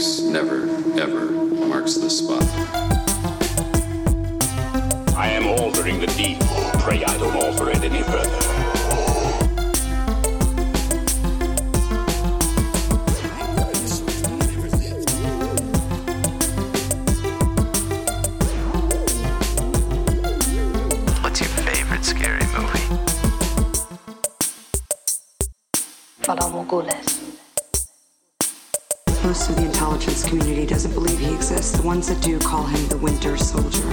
comics never, ever marks this spot. I am altering the deed. Pray I don't alter it any further. Most of the intelligence community doesn't believe he exists. The ones that do call him the Winter Soldier.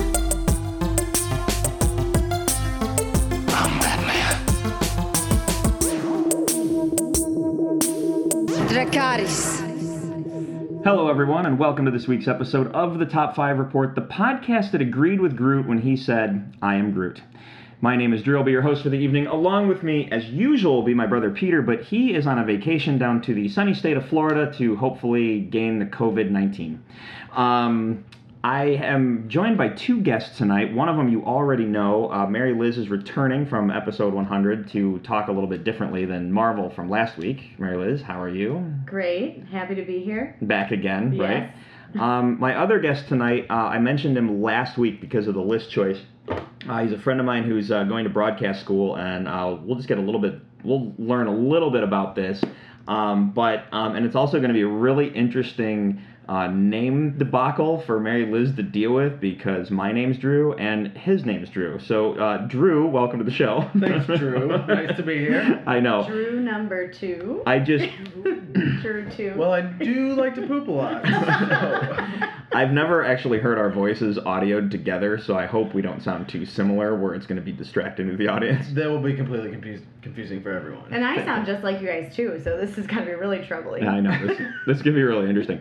I'm Batman. Dracarys. Hello, everyone, and welcome to this week's episode of the Top 5 Report, the podcast that agreed with Groot when he said, "I am Groot." My name is Drew. I'll be your host for the evening. Along with me, as usual, will be my brother Peter, but he is on a vacation down to the sunny state of Florida to hopefully gain the COVID-19. I am joined by two guests tonight. One of them you already know. Mary Liz is returning from episode 100 to talk a little bit differently than Marvel from last week. Mary Liz, how are you? Great. Happy to be here. Back again, yes. Right? My other guest tonight, I mentioned him last week because of the list choice. He's a friend of mine who's going to broadcast school, and we'll learn a little bit about this. And it's also going to be a really interesting name debacle for Mary Liz to deal with because my name's Drew and his name's Drew. So, Drew, welcome to the show. Thanks, Drew. Nice to be here. I know. Drew number two. Drew two. Well, I do like to poop a lot. So. I've never actually heard our voices audioed together, so I hope we don't sound too similar where it's going to be distracting to the audience. That will be completely confusing for everyone. And I sound just like you guys, too, so this is going to be really troubling. I know. This is going to be really interesting.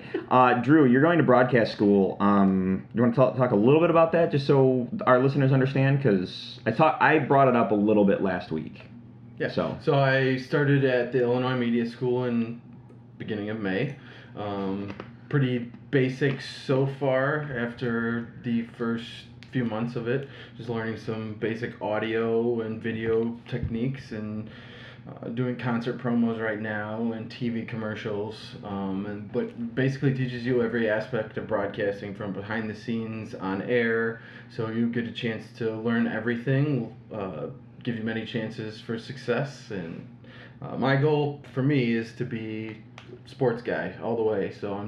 Drew, you're going to broadcast school. You want to talk a little bit about that just so our listeners understand? Because I brought it up a little bit last week. Yeah. So I started at the Illinois Media School in beginning of May. Pretty basic so far after the first few months of it. Just learning some basic audio and video techniques and doing concert promos right now and TV commercials. But basically teaches you every aspect of broadcasting from behind the scenes on air. So you get a chance to learn everything, give you many chances for success. And my goal for me is to be sports guy all the way, so I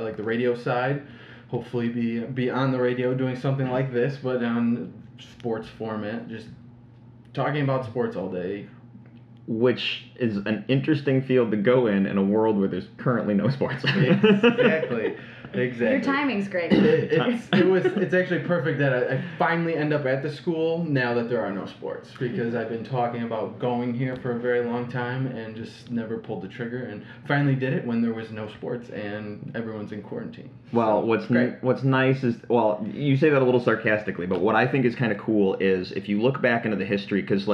like the radio side, hopefully be on the radio doing something like this, but on sports format, just talking about sports all day. Which is an interesting field to go in a world where there's currently no sports. Exactly. Your timing's great. It's actually perfect that I finally end up at the school now that there are no sports, because I've been talking about going here for a very long time and just never pulled the trigger, and finally did it when there was no sports and everyone's in quarantine. Well, what's nice is, well, you say that a little sarcastically, but what I think is kind of cool is if you look back into the history, because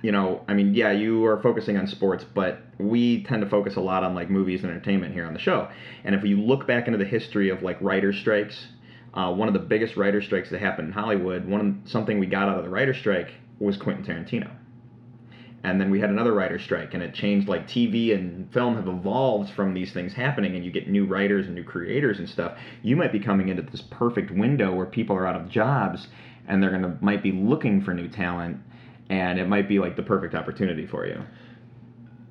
you are focusing on sports, but we tend to focus a lot on, movies and entertainment here on the show. And if you look back into the history of, writer strikes, one of the biggest writer strikes that happened in Hollywood, something we got out of the writer strike was Quentin Tarantino. And then we had another writer strike, and it changed, TV and film have evolved from these things happening, and you get new writers and new creators and stuff. You might be coming into this perfect window where people are out of jobs, and they're might be looking for new talent, and it might be the perfect opportunity for you.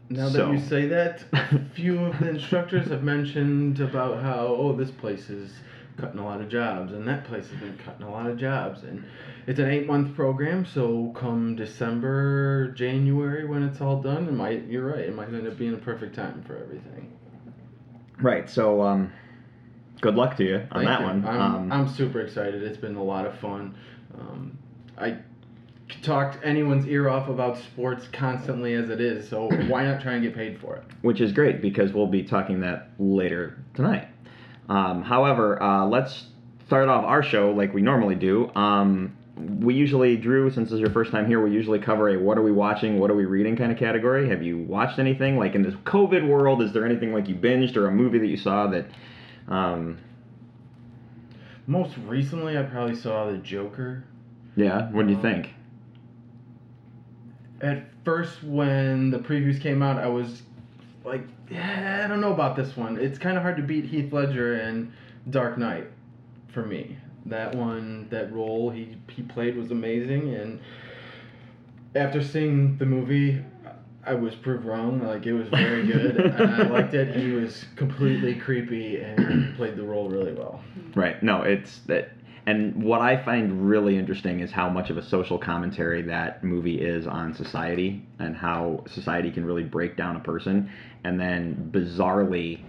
Now that you say that, a few of the instructors have mentioned about how, this place is cutting a lot of jobs, and that place has been cutting a lot of jobs. And it's an 8-month program, so come December, January, when it's all done, you're right, it might end up being a perfect time for everything. Right, so good luck to you on that one. I'm super excited. It's been a lot of fun. I talked anyone's ear off about sports constantly as it is, so why not try and get paid for it? Which is great, because we'll be talking that later tonight. However, let's start off our show like we normally do. We usually, Drew, since this is your first time here, we usually cover a what are we watching, what are we reading kind of category. Have you watched anything? In this COVID world, is there anything you binged or a movie that you saw that... Most recently, I probably saw The Joker. Yeah? What do you think? At first, when the previews came out, I was like, yeah, I don't know about this one. It's kind of hard to beat Heath Ledger and Dark Knight for me. That one, that role he played was amazing, and after seeing the movie, I was proved wrong. Like, it was very good, and I liked it. He was completely creepy and played the role really well. Right. No, it's that. And what I find really interesting is how much of a social commentary that movie is on society, and how society can really break down a person. And then, bizarrely,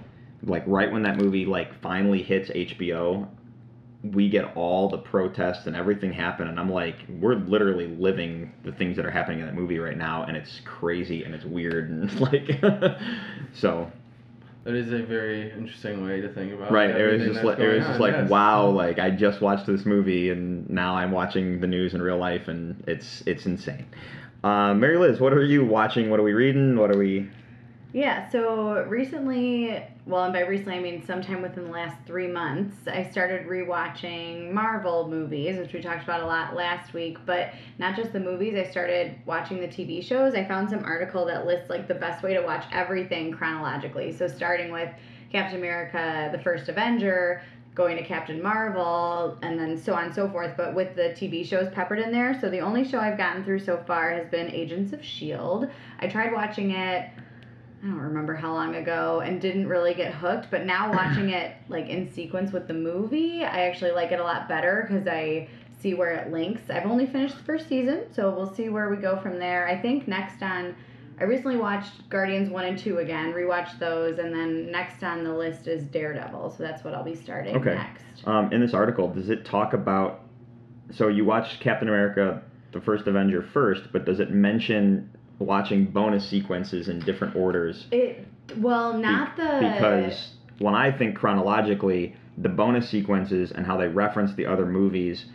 like, right when that movie, like, finally hits HBO, we get all the protests and everything happen, and I'm like, we're literally living the things that are happening in that movie right now, and it's crazy and it's weird, and it's like, so. That is a very interesting way to think about it. Right, it was just like, yes. Wow, like, I just watched this movie, and now I'm watching the news in real life, and it's insane. Mary Liz, what are you watching? What are we reading? What are we... Yeah, so recently, well, and by recently I mean sometime within the last 3 months, I started rewatching Marvel movies, which we talked about a lot last week, but not just the movies, I started watching the TV shows. I found some article that lists, like, the best way to watch everything chronologically, so starting with Captain America, the first Avenger, going to Captain Marvel, and then so on and so forth, but with the TV shows peppered in there. So the only show I've gotten through so far has been Agents of S.H.I.E.L.D. I tried watching it... I don't remember how long ago, and didn't really get hooked, but now watching it, like, in sequence with the movie, I actually like it a lot better because I see where it links. I've only finished the first season, so we'll see where we go from there. I think next on, I recently watched Guardians 1 and 2 again, rewatched those, and then next on the list is Daredevil, so that's what I'll be starting next. In this article, does it talk about, so you watched Captain America, the first Avenger first, but does it mention... watching bonus sequences in different orders. Because when I think chronologically, the bonus sequences and how they reference the other movies,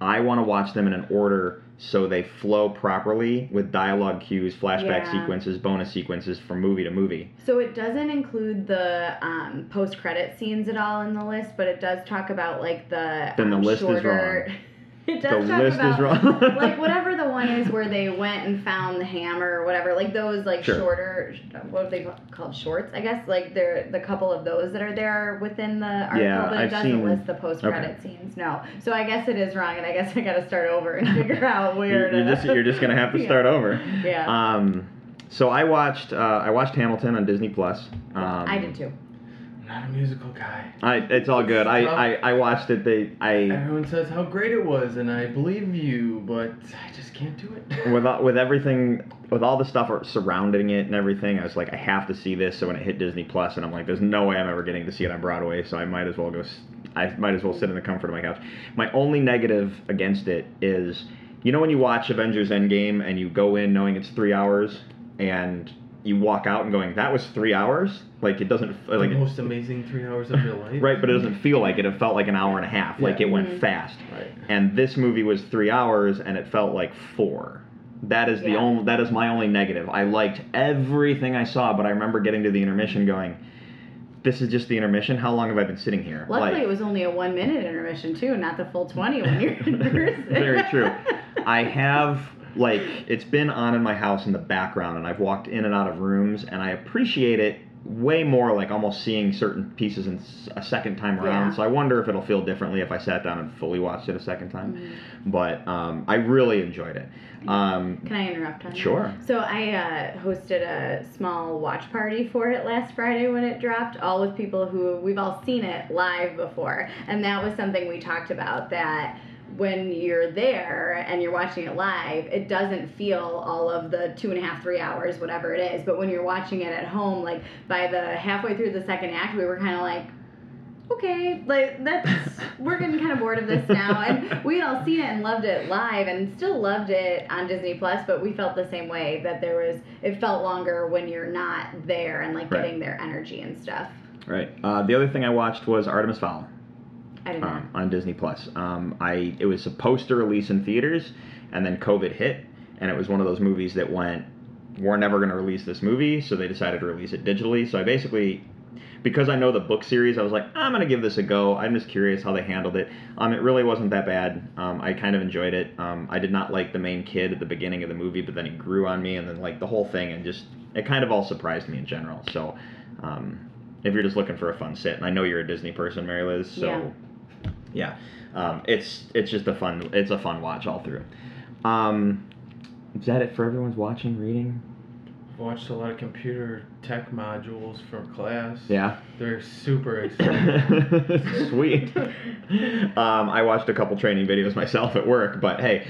I want to watch them in an order so they flow properly with dialogue cues, flashback sequences, bonus sequences from movie to movie. So it doesn't include the post-credit scenes at all in the list, but it does talk about, like, the then the list shorter... is wrong. It does talk about, like, whatever the one is where they went and found the hammer or whatever, like those, like, shorter, what are they called, shorts, I guess, like, they're the couple of those that are there within the article, but it doesn't list the post-credit scenes, no. So I guess it is wrong, and I guess I gotta start over and figure out where You're just gonna have to start over. Yeah. So I watched Hamilton on Disney Plus. I did too. Not a musical guy. It's all good. I watched it. Everyone says how great it was, and I believe you, but I just can't do it. With everything, with all the stuff surrounding it and everything, I was like, I have to see this. So when it hit Disney Plus, and I'm like, there's no way I'm ever getting to see it on Broadway. So I might as well go. I might as well sit in the comfort of my couch. My only negative against it is, you know, when you watch Avengers Endgame and you go in knowing it's 3 hours and you walk out and going, that was 3 hours? Like, it doesn't... like the most amazing 3 hours of your life. Right, but it doesn't feel like it. It felt like an hour and a half. Yeah. Like, it went fast. Right. And this movie was 3 hours, and it felt like 4. That is that is my only negative. I liked everything I saw, but I remember getting to the intermission going... this is just the intermission? How long have I been sitting here? Luckily, it was only a 1-minute intermission, too, not the full 20 when you're in person. Very true. I have... like, it's been on in my house in the background, and I've walked in and out of rooms, and I appreciate it way more, like, almost seeing certain pieces in a second time around. So I wonder if it'll feel differently if I sat down and fully watched it a second time. Mm-hmm. But I really enjoyed it. Can I interrupt on that? Sure. So I hosted a small watch party for it last Friday when it dropped, all with people who we've all seen it live before. And that was something we talked about, that... when you're there and you're watching it live, it doesn't feel all of the 2.5, 3 hours, whatever it is. But when you're watching it at home, like, by the halfway through the second act, we were kind of like, okay, like, we're getting kind of bored of this now. And we had all seen it and loved it live and still loved it on Disney Plus, but we felt the same way, that it felt longer when you're not there and, like, getting their energy and stuff. Right. The other thing I watched was Artemis Fowl. On Disney Plus. It was supposed to release in theaters, and then COVID hit, and it was one of those movies that went, we're never going to release this movie, so they decided to release it digitally. So I basically, because I know the book series, I was like, I'm going to give this a go. I'm just curious how they handled it. It really wasn't that bad. I kind of enjoyed it. I did not like the main kid at the beginning of the movie, but then he grew on me, and then, like, the whole thing, and just it kind of all surprised me in general. So if you're just looking for a fun sit, and I know you're a Disney person, Mary Liz, so yeah, it's just a fun watch all through. Is that it for everyone's watching, reading? Watched a lot of computer tech modules from class. Yeah. They're super exciting. Sweet. I watched a couple training videos myself at work, but hey.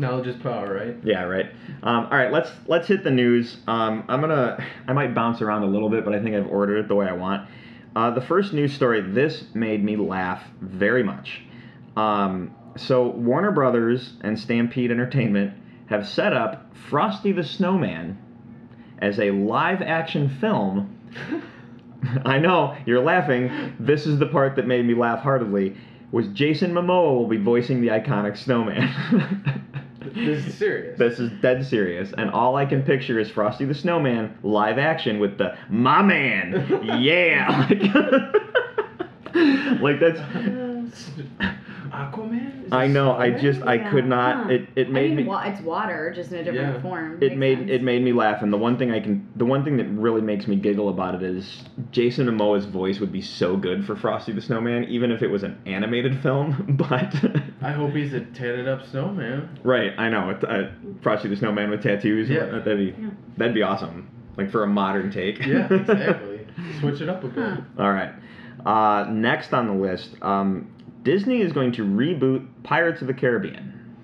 Knowledge is power, right? Yeah, right. All right, let's hit the news. I might bounce around a little bit, but I think I've ordered it the way I want. The first news story, this made me laugh very much. So Warner Brothers and Stampede Entertainment have set up Frosty the Snowman as a live-action film. I know, you're laughing. This is the part that made me laugh heartily, was Jason Momoa will be voicing the iconic snowman. This is serious. This is dead serious. And all I can picture is Frosty the Snowman live-action with the, my man, yeah. Like, that's... Aquaman? I know. Spirit? I could not. Huh. It made me. It's water, just in a different form. It made me laugh, and the one thing that really makes me giggle about it is Jason Momoa's voice would be so good for Frosty the Snowman, even if it was an animated film. But I hope he's a tatted up snowman. Right. I know. Frosty the Snowman with tattoos. Yeah. That'd be awesome. Like for a modern take. Yeah. Exactly. Switch it up a bit. Huh. All right. Next on the list. Disney is going to reboot Pirates of the Caribbean.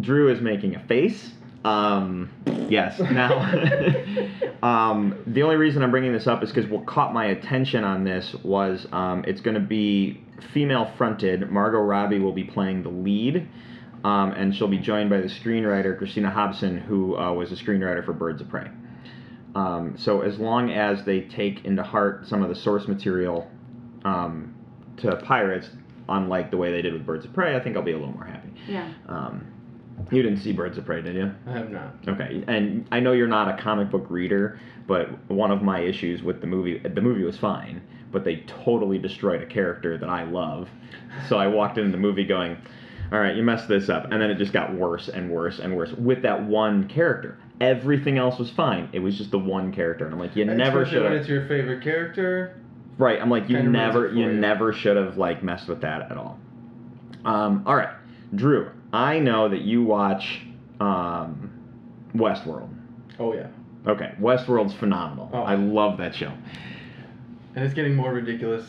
Drew is making a face. Yes. Now, the only reason I'm bringing this up is because what caught my attention on this was it's going to be female-fronted. Margot Robbie will be playing the lead, and she'll be joined by the screenwriter, Christina Hobson, who was a screenwriter for Birds of Prey. So as long as they take into heart some of the source material to pirates, unlike the way they did with Birds of Prey, I think I'll be a little more happy. Yeah. You didn't see Birds of Prey, did you? I have not. Okay, and I know you're not a comic book reader, but one of my issues with the movie was fine, but they totally destroyed a character that I love. So I walked into the movie going, all right, you messed this up, and then it just got worse and worse and worse with that one character. Everything else was fine. It was just the one character, and I'm like, never should have. Especially when it's your favorite character. Right, I'm like, you never should have, like, messed with that at all. All right, Drew, I know that you watch Westworld. Oh, yeah. Okay, Westworld's phenomenal. Oh. I love that show. And it's getting more ridiculous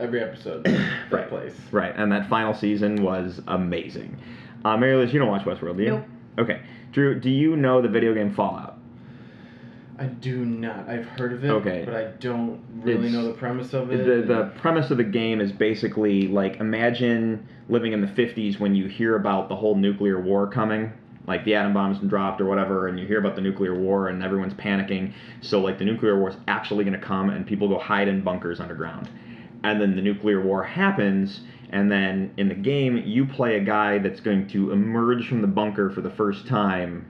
every episode. Right. Place. Right, and that final season was amazing. Mary Liz, you don't watch Westworld, do you? Nope. Okay. Drew, do you know the video game Fallout? I do not. I've heard of it, but I don't really know the premise of it. The premise of the game is basically, like, imagine living in the 50s when you hear about the whole nuclear war coming. Like, the atom bomb's been dropped or whatever, and you hear about the nuclear war, and everyone's panicking. So, like, the nuclear war's actually going to come, and people go hide in bunkers underground. And then the nuclear war happens, and then in the game, you play a guy that's going to emerge from the bunker for the first time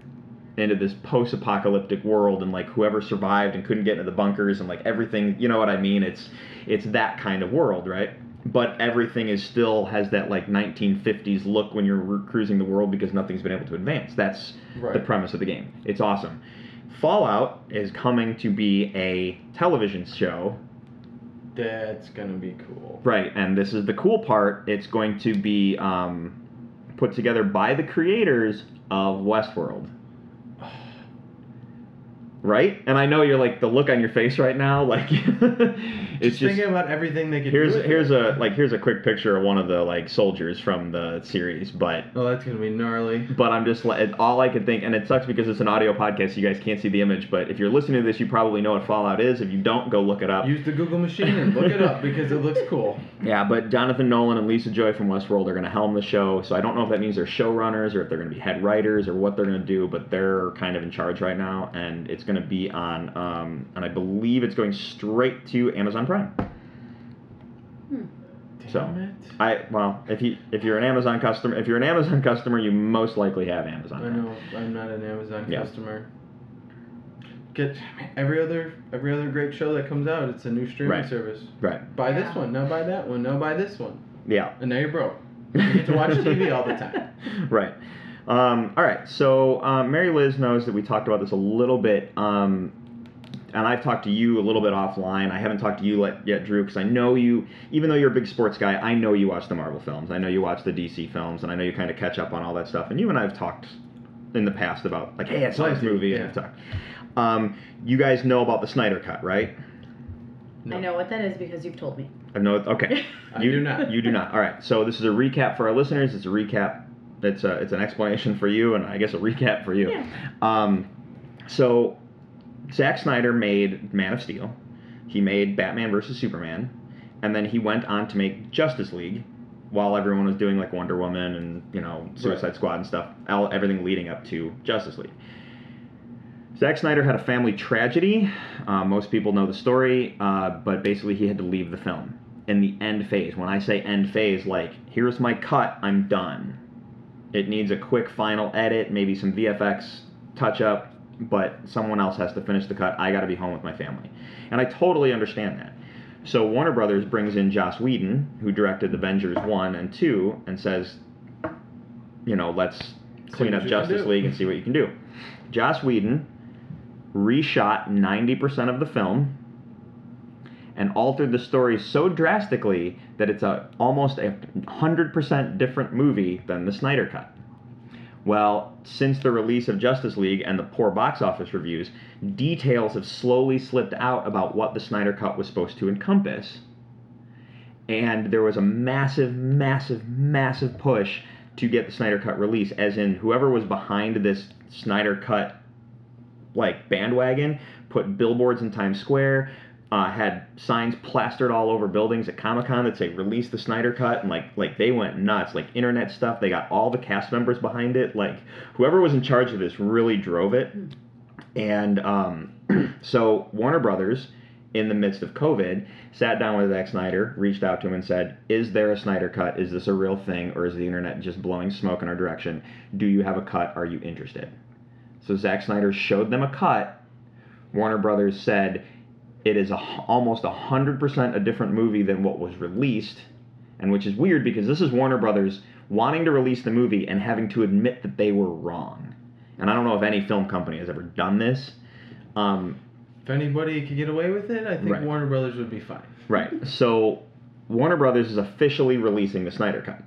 into this post-apocalyptic world, and, like, whoever survived and couldn't get into the bunkers and, like, everything, you know what I mean? It's that kind of world, right? But everything is still has that, like, 1950s look when you're cruising the world because nothing's been able to advance. That's the premise of the game. It's awesome. Fallout is coming to be a television show. That's going to be cool. Right, and this is the cool part. It's going to be put together by the creators of Westworld. Right? And I know you're like, the look on your face right now, like, it's just thinking about everything they could do. Here's a quick picture of one of the, like, soldiers from the series, but... Oh, that's going to be gnarly. But I'm just, like, all I could think, and it sucks because it's an audio podcast, so you guys can't see the image, but if you're listening to this, you probably know what Fallout is. If you don't, go look it up. Use the Google machine and look it up because it looks cool. Yeah, but Jonathan Nolan and Lisa Joy from Westworld are going to helm the show, so I don't know if that means they're showrunners or if they're going to be head writers or what they're going to do, but they're kind of in charge right now, and it's going to be on, and I believe it's going straight to Amazon Prime. Damn it. If you're an Amazon customer, you most likely have Amazon. I know I'm not an Amazon customer. Get every other great show that comes out, it's a new streaming service. Right. Buy this one, now buy that one, now buy this one. Yeah. And now you're broke. You get to watch TV all the time. Right. All right, so Mary Liz knows that we talked about this a little bit, and I've talked to you a little bit offline. I haven't talked to you yet, Drew, because I know you, even though you're a big sports guy, I know you watch the Marvel films. I know you watch the DC films, and I know you kind of catch up on all that stuff. And you and I have talked in the past about, like, hey, I saw this movie, and I've talked. You guys know about the Snyder Cut, right? No. I know what that is because you've told me. I know. Okay. You do not. You do not. All right. So this is a recap for our listeners. It's a recap. It's an explanation for you, and I guess a recap for you. Yeah. So Zack Snyder made Man of Steel. He made Batman versus Superman, and then he went on to make Justice League, while everyone was doing like Wonder Woman and Suicide Squad and stuff. Everything leading up to Justice League. Zack Snyder had a family tragedy. Most people know the story, but basically he had to leave the film in the end phase. When I say end phase, like, here's my cut, I'm done. It needs a quick final edit, maybe some VFX touch-up, but someone else has to finish the cut. I got to be home with my family. And I totally understand that. So Warner Brothers brings in Joss Whedon, who directed Avengers 1 and 2, and says, let's clean up Justice League and see what you can do. Joss Whedon reshot 90% of the film and altered the story so drastically that it's almost 100% different movie than the Snyder Cut. Well, since the release of Justice League and the poor box office reviews, details have slowly slipped out about what the Snyder Cut was supposed to encompass. And there was a massive, massive, massive push to get the Snyder Cut release, as in whoever was behind this Snyder Cut bandwagon put billboards in Times Square, had signs plastered all over buildings at Comic-Con that say "Release the Snyder Cut," and like they went nuts, like internet stuff. They got all the cast members behind it. Like, whoever was in charge of this really drove it. And so Warner Brothers, in the midst of COVID, sat down with Zack Snyder, reached out to him and said, is there a Snyder Cut? Is this a real thing, or is the internet just blowing smoke in our direction? Do you have a cut? Are you interested? So Zack Snyder showed them a cut. Warner Brothers said, it is almost 100% a different movie than what was released, and which is weird because this is Warner Brothers wanting to release the movie and having to admit that they were wrong. And I don't know if any film company has ever done this. If anybody could get away with it, I think Warner Brothers would be fine. Right. So Warner Brothers is officially releasing the Snyder Cut.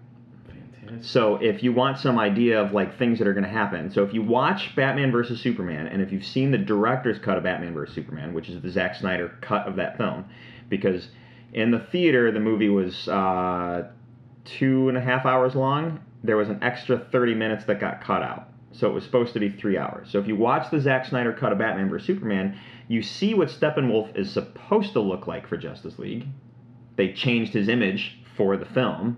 So if you want some idea of things that are going to happen, so if you watch Batman vs. Superman, and if you've seen the director's cut of Batman vs. Superman, which is the Zack Snyder cut of that film, because in the theater the movie was 2.5 hours long, there was an extra 30 minutes that got cut out. So it was supposed to be 3 hours. So if you watch the Zack Snyder cut of Batman vs. Superman, you see what Steppenwolf is supposed to look like for Justice League. They changed his image for the film.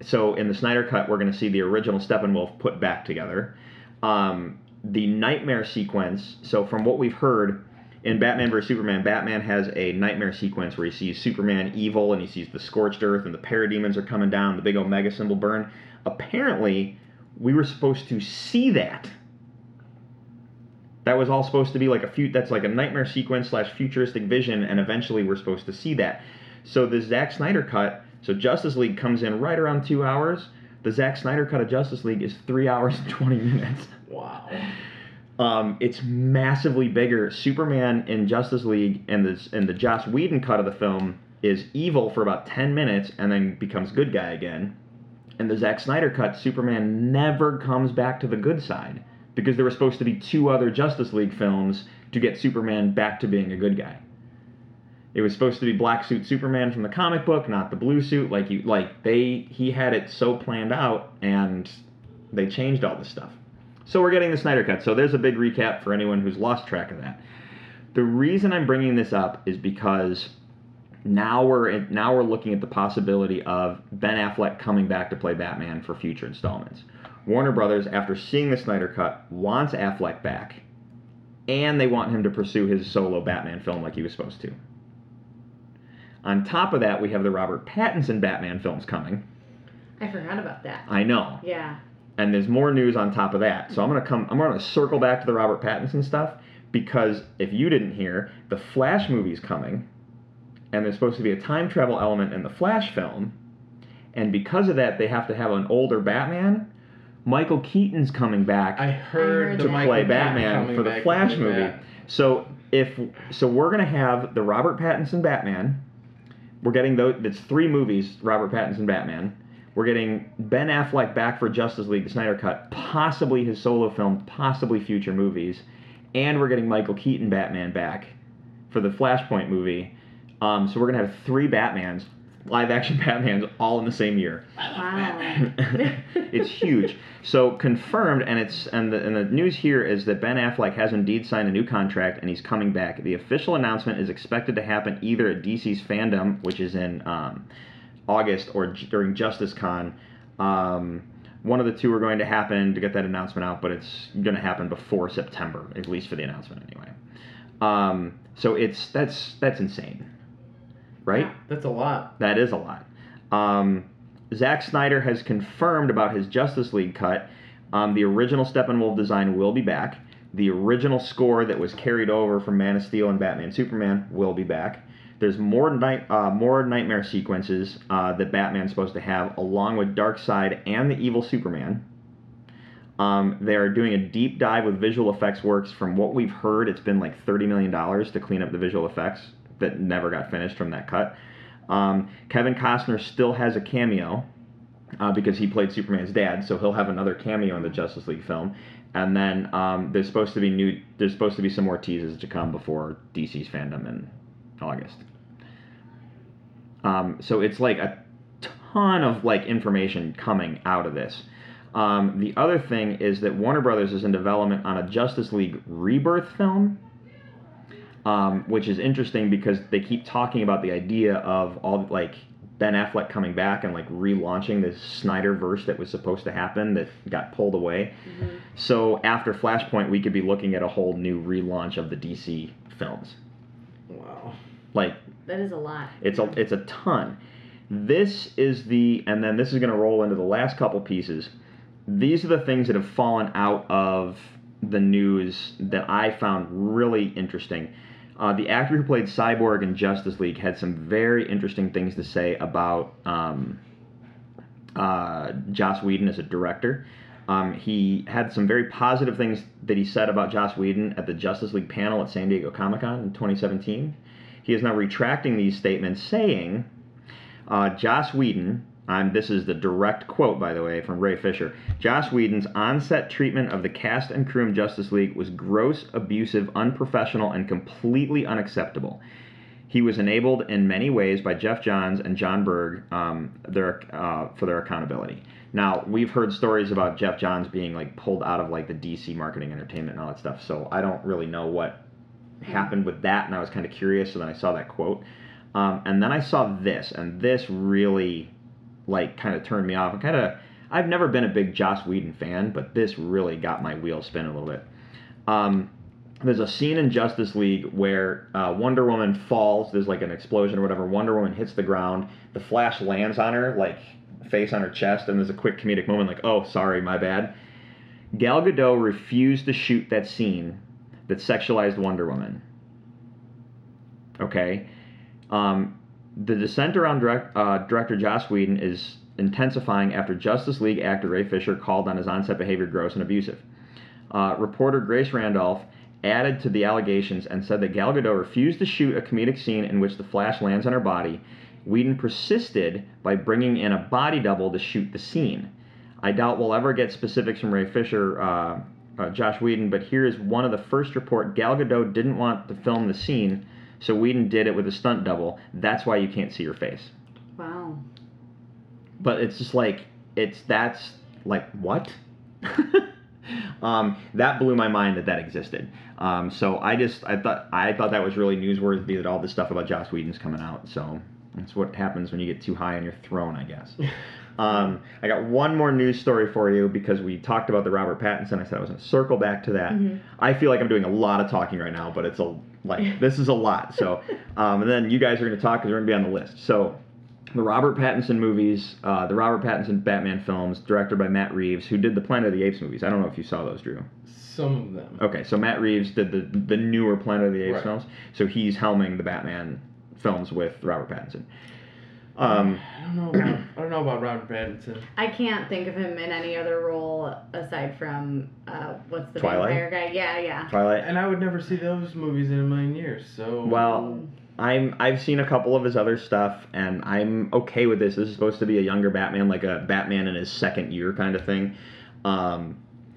So in the Snyder Cut, we're going to see the original Steppenwolf put back together. The nightmare sequence, so from what we've heard in Batman vs. Superman, Batman has a nightmare sequence where he sees Superman evil, and he sees the scorched earth, and the parademons are coming down, the big Omega symbol burn. Apparently, we were supposed to see that. That was all supposed to be that's like a nightmare sequence / futuristic vision, and eventually we're supposed to see that. So the Zack Snyder Cut... So Justice League comes in right around 2 hours. The Zack Snyder cut of Justice League is 3 hours and 20 minutes. Wow. It's massively bigger. Superman in Justice League and the Joss Whedon cut of the film is evil for about 10 minutes and then becomes good guy again. And the Zack Snyder cut, Superman never comes back to the good side because there were supposed to be 2 other Justice League films to get Superman back to being a good guy. It was supposed to be Black Suit Superman from the comic book, not the blue suit. He had it so planned out, and they changed all this stuff. So we're getting the Snyder Cut. So there's a big recap for anyone who's lost track of that. The reason I'm bringing this up is because now we're looking at the possibility of Ben Affleck coming back to play Batman for future installments. Warner Brothers, after seeing the Snyder Cut, wants Affleck back, and they want him to pursue his solo Batman film like he was supposed to. On top of that, we have the Robert Pattinson Batman films coming. I forgot about that. I know. Yeah. And there's more news on top of that. So I'm gonna circle back to the Robert Pattinson stuff, because if you didn't hear, the Flash movie's coming, and there's supposed to be a time travel element in the Flash film, and because of that, they have to have an older Batman Michael Keaton's coming back. I heard to play Batman for the Flash movie. Back. So we're gonna have the Robert Pattinson Batman. We're getting that's three movies. Robert Pattinson Batman. We're getting Ben Affleck back for Justice League, the Snyder Cut, possibly his solo film, possibly future movies, and we're getting Michael Keaton Batman back for the Flashpoint movie. So we're gonna have three Batmans, live-action Batmans, all in the same year. Wow, it's huge. So confirmed, and the news here is that Ben Affleck has indeed signed a new contract, and he's coming back. The official announcement is expected to happen either at DC's Fandom, which is in August, or during JusticeCon. One of the two are going to happen to get that announcement out, but it's going to happen before September, at least for the announcement anyway. So it's that's insane, right? Yeah, that's a lot. That is a lot. Zack Snyder has confirmed about his Justice League cut. The original Steppenwolf design will be back. The original score that was carried over from Man of Steel and Batman Superman will be back. There's more nightmare sequences that Batman's supposed to have, along with Darkseid and the evil Superman. They are doing a deep dive with visual effects works. From what we've heard, it's been like $30 million to clean up the visual effects that never got finished from that cut. Kevin Costner still has a cameo because he played Superman's dad, so he'll have another cameo in the Justice League film. And then there's supposed to be some more teases to come before DC's Fandom in August. So it's like a ton of information coming out of this. The other thing is that Warner Brothers is in development on a Justice League Rebirth film, which is interesting because they keep talking about the idea of Ben Affleck coming back and relaunching this Snyderverse that was supposed to happen that got pulled away. Mm-hmm. So after Flashpoint, we could be looking at a whole new relaunch of the DC films. Wow. That is a lot. It's a ton. And then this is going to roll into the last couple pieces. These are the things that have fallen out of the news that I found really interesting. The actor who played Cyborg in Justice League had some very interesting things to say about Joss Whedon as a director. He had some very positive things that he said about Joss Whedon at the Justice League panel at San Diego Comic-Con in 2017. He is now retracting these statements, saying, Joss Whedon, this is the direct quote, by the way, from Ray Fisher, Joss Whedon's on-set treatment of the cast and crew in Justice League was gross, abusive, unprofessional, and completely unacceptable. He was enabled in many ways by Jeff Johns and John Berg for their accountability. Now, we've heard stories about Jeff Johns being pulled out of the DC marketing entertainment and all that stuff, so I don't really know what happened with that, and I was kind of curious, so then I saw that quote. And then I saw this, and this really kind of turned me off. I've never been a big Joss Whedon fan, but this really got my wheels spinning a little bit. There's a scene in Justice League where Wonder Woman falls. There's an explosion or whatever. Wonder Woman hits the ground. The Flash lands on her, face on her chest, and there's a quick comedic moment oh, sorry, my bad. Gal Gadot refused to shoot that scene that sexualized Wonder Woman. Okay? The dissent around director Joss Whedon is intensifying after Justice League actor Ray Fisher called on his on-set behavior gross and abusive. Reporter Grace Randolph added to the allegations and said that Gal Gadot refused to shoot a comedic scene in which the Flash lands on her body. Whedon persisted by bringing in a body double to shoot the scene. I doubt we'll ever get specifics from Ray Fisher, Joss Whedon, but here is one of the first report. Gal Gadot didn't want to film the scene, so Whedon did it with a stunt double. That's why you can't see her face. Wow. But it's just what? That blew my mind that existed. So I thought that was really newsworthy that all this stuff about Joss Whedon's coming out. So that's what happens when you get too high on your throne, I guess. I got one more news story for you because we talked about the Robert Pattinson. I said I was going to circle back to that. Mm-hmm. I feel like I'm doing a lot of talking right now, but it's this is a lot. So, and then you guys are going to talk because we're going to be on the list. So, the Robert Pattinson movies, the Robert Pattinson Batman films, directed by Matt Reeves, who did the Planet of the Apes movies. I don't know if you saw those, Drew. Some of them. Okay, so Matt Reeves did the newer Planet of the Apes films. So he's helming the Batman films with Robert Pattinson. I don't know about Robert Pattinson. I can't think of him in any other role aside from what's the vampire guy? Yeah. Twilight. And I would never see those movies in a million years. So I've seen a couple of his other stuff, and I'm okay with this. This is supposed to be a younger Batman, like a Batman in his second year kind of thing.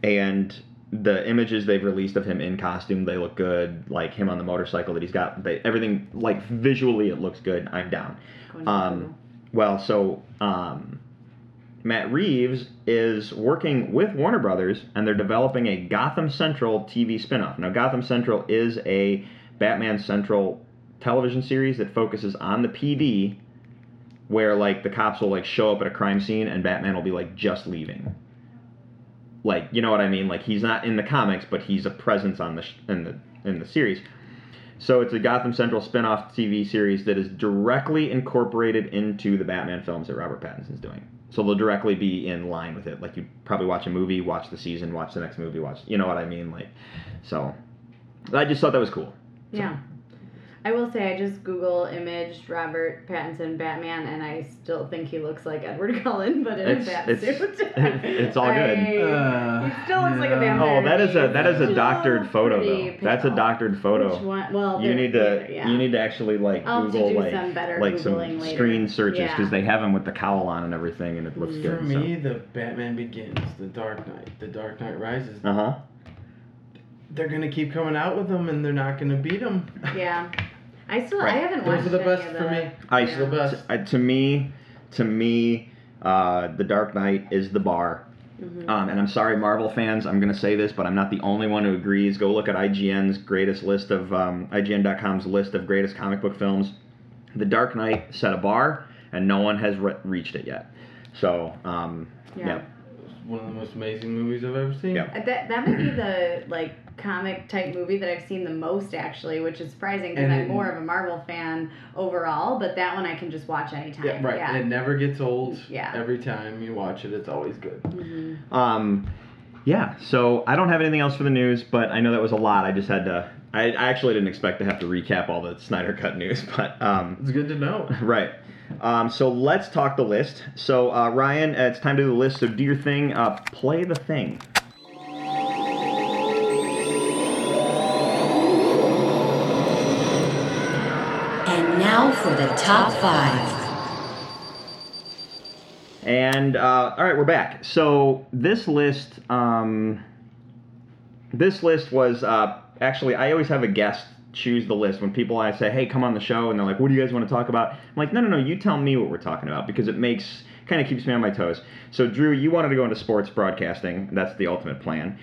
And the images they've released of him in costume, they look good. Like him on the motorcycle that he's got, everything, like visually it looks good. I'm down. Matt Reeves is working with Warner Brothers, and they're developing a Gotham Central TV spinoff. Now, Gotham Central is a Batman Central television series that focuses on the PD, where like the cops will like show up at a crime scene and Batman will be like just leaving. Like, you know what I mean? Like, he's not in the comics, but he's a presence on the in the series. So it's a Gotham Central spin-off TV series that is directly incorporated into the Batman films that Robert Pattinson's doing. So they'll directly be in line with it. Like, you'd probably watch a movie, watch the season, watch the next movie, you know what I mean? Like, so I just thought that was cool. So. Yeah. I will say, I just Google imaged Robert Pattinson Batman, and I still think he looks like Edward Cullen, but in a bat suit. It's all good. He still looks like a vampire. Oh, that is a doctored photo though. That's a doctored photo. Which one? Well, you need to actually like I'll Google some later. Screen searches because they have him with the cowl on and everything, and it looks good. For me, The Batman Begins, The Dark Knight, The Dark Knight Rises. Uh huh. They're gonna keep coming out with them, and they're not gonna beat them. Yeah. I haven't watched those are the best for me. The best. To me, The Dark Knight is the bar. Mm-hmm. And I'm sorry, Marvel fans, I'm going to say this, but I'm not the only one who agrees. Go look at IGN.com's list of greatest comic book films. The Dark Knight set a bar, and no one has reached it yet. So, yeah. One of the most amazing movies I've ever seen. Yeah. That might be the comic type movie that I've seen the most actually, which is surprising because I'm more of a Marvel fan overall, but that one I can just watch anytime. Yeah, right. Yeah. It never gets old. Yeah. Every time you watch it, it's always good. Mm-hmm. Yeah. So I don't have anything else for the news, but I know that was a lot. I just had to. I actually didn't expect to have to recap all the Snyder Cut news, but it's good to know. Right. So let's talk the list. So Ryan, it's time to do the list. So do your thing. Play the thing. And now for the top five. And all right, we're back. So this list was actually I always have a guest choose the list when people I say, hey, come on the show, and they're like, what do you guys want to talk about? I'm like, no, you tell me what we're talking about, because it kind of keeps me on my toes. So Drew, you wanted to go into sports broadcasting. That's the ultimate plan.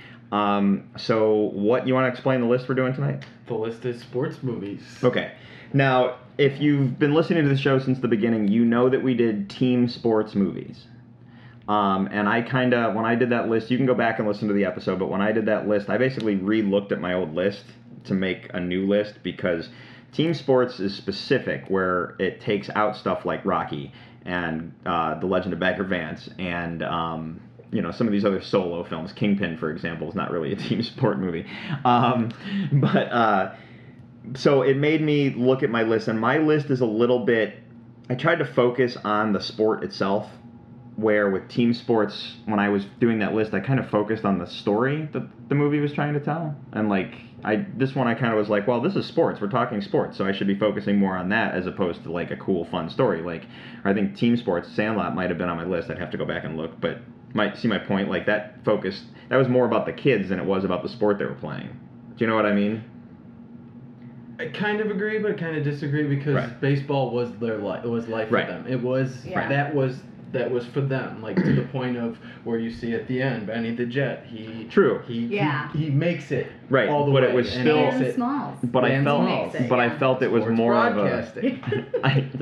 So what, you want to explain the list we're doing tonight? The list is sports movies. Okay. Now, if you've been listening to the show since the beginning, you know that we did team sports movies. And I kind of, when I did that list, you can go back and listen to the episode, but when I did that list, I basically re-looked at my old list to make a new list because team sports is specific where it takes out stuff like Rocky and The Legend of Bagger Vance and, some of these other solo films. Kingpin, for example, is not really a team sport movie. So it made me look at my list, and my list is a little bit... I tried to focus on the sport itself, where with team sports, when I was doing that list, I kind of focused on the story that the movie was trying to tell. And, this one I kind of was like, well, this is sports. We're talking sports, so I should be focusing more on that as opposed to, a cool, fun story. I think team sports, Sandlot might have been on my list. I'd have to go back and look, but might see my point. That focused... That was more about the kids than it was about the sport they were playing. Do you know what I mean? I kind of agree, but I kind of disagree because baseball was their life. It was life for them. It was that was for them. To the point of where you see at the end, Benny the Jet. He makes it all the way. But it was still. I felt it was sports more of a.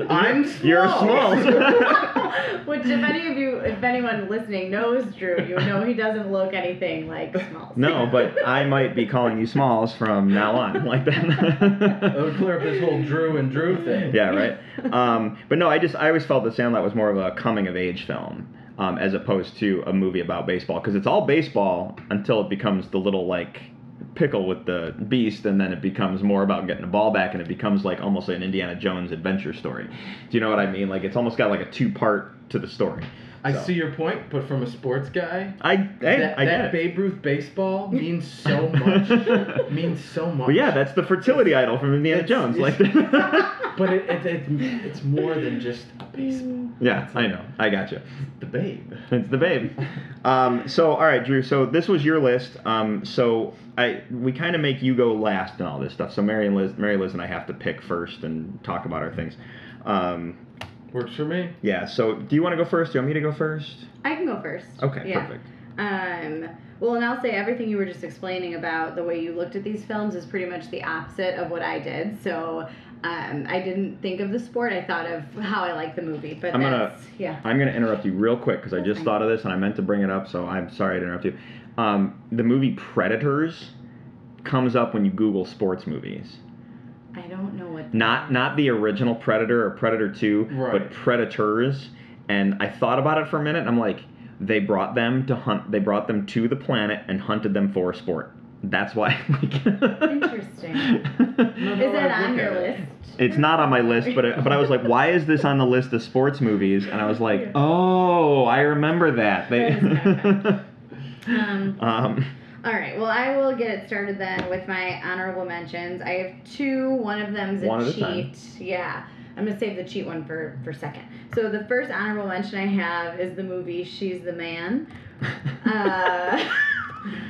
I'm small. You're small. Which, if anyone listening knows Drew, you know he doesn't look anything like Smalls. No, but I might be calling you Smalls from now on, like that. That would clear up this whole Drew and Drew thing. Yeah, right. But no, I always felt that Sandlot was more of a coming of age film, as opposed to a movie about baseball, because it's all baseball until it becomes the little pickle with the Beast, and then it becomes more about getting the ball back, and it becomes like almost an Indiana Jones adventure story. Do you know what I mean? Like, it's almost got like a two-part to the story. I see your point, but from a sports guy, I get that Babe Ruth baseball means so much. Means so much. Well, yeah, that's the fertility idol from Indiana Jones. Like, but it's more than just a baseball. Yeah, I know. I gotcha. It's the Babe. It's the Babe. So, all right, Drew. So this was your list. We kind of make you go last and all this stuff. So Mary Liz, and I have to pick first and talk about our things. Works for me. Yeah, so do you want to go first? Do you want me to go first? I can go first. Okay, yeah. Perfect. Well, and I'll say everything you were just explaining about the way you looked at these films is pretty much the opposite of what I did. So I didn't think of the sport. I thought of how I like the movie. But I'm going to interrupt you real quick because I just thought of this and I meant to bring it up, so I'm sorry to interrupt you. The movie Predators comes up when you Google sports movies. I don't know what... Not the original Predator or Predator 2, right, but Predators. And I thought about it for a minute, and I'm like, they brought them to hunt. They brought them to the planet and hunted them for a sport. That's why. Interesting. Is that on your list? It's not on my list, but I was like, why is this on the list of sports movies? And I was like, oh, I remember that. All right, well, I will get it started then with my honorable mentions. I have two. One of them's a cheat. Yeah, I'm going to save the cheat one for second. So the first honorable mention I have is the movie She's the Man,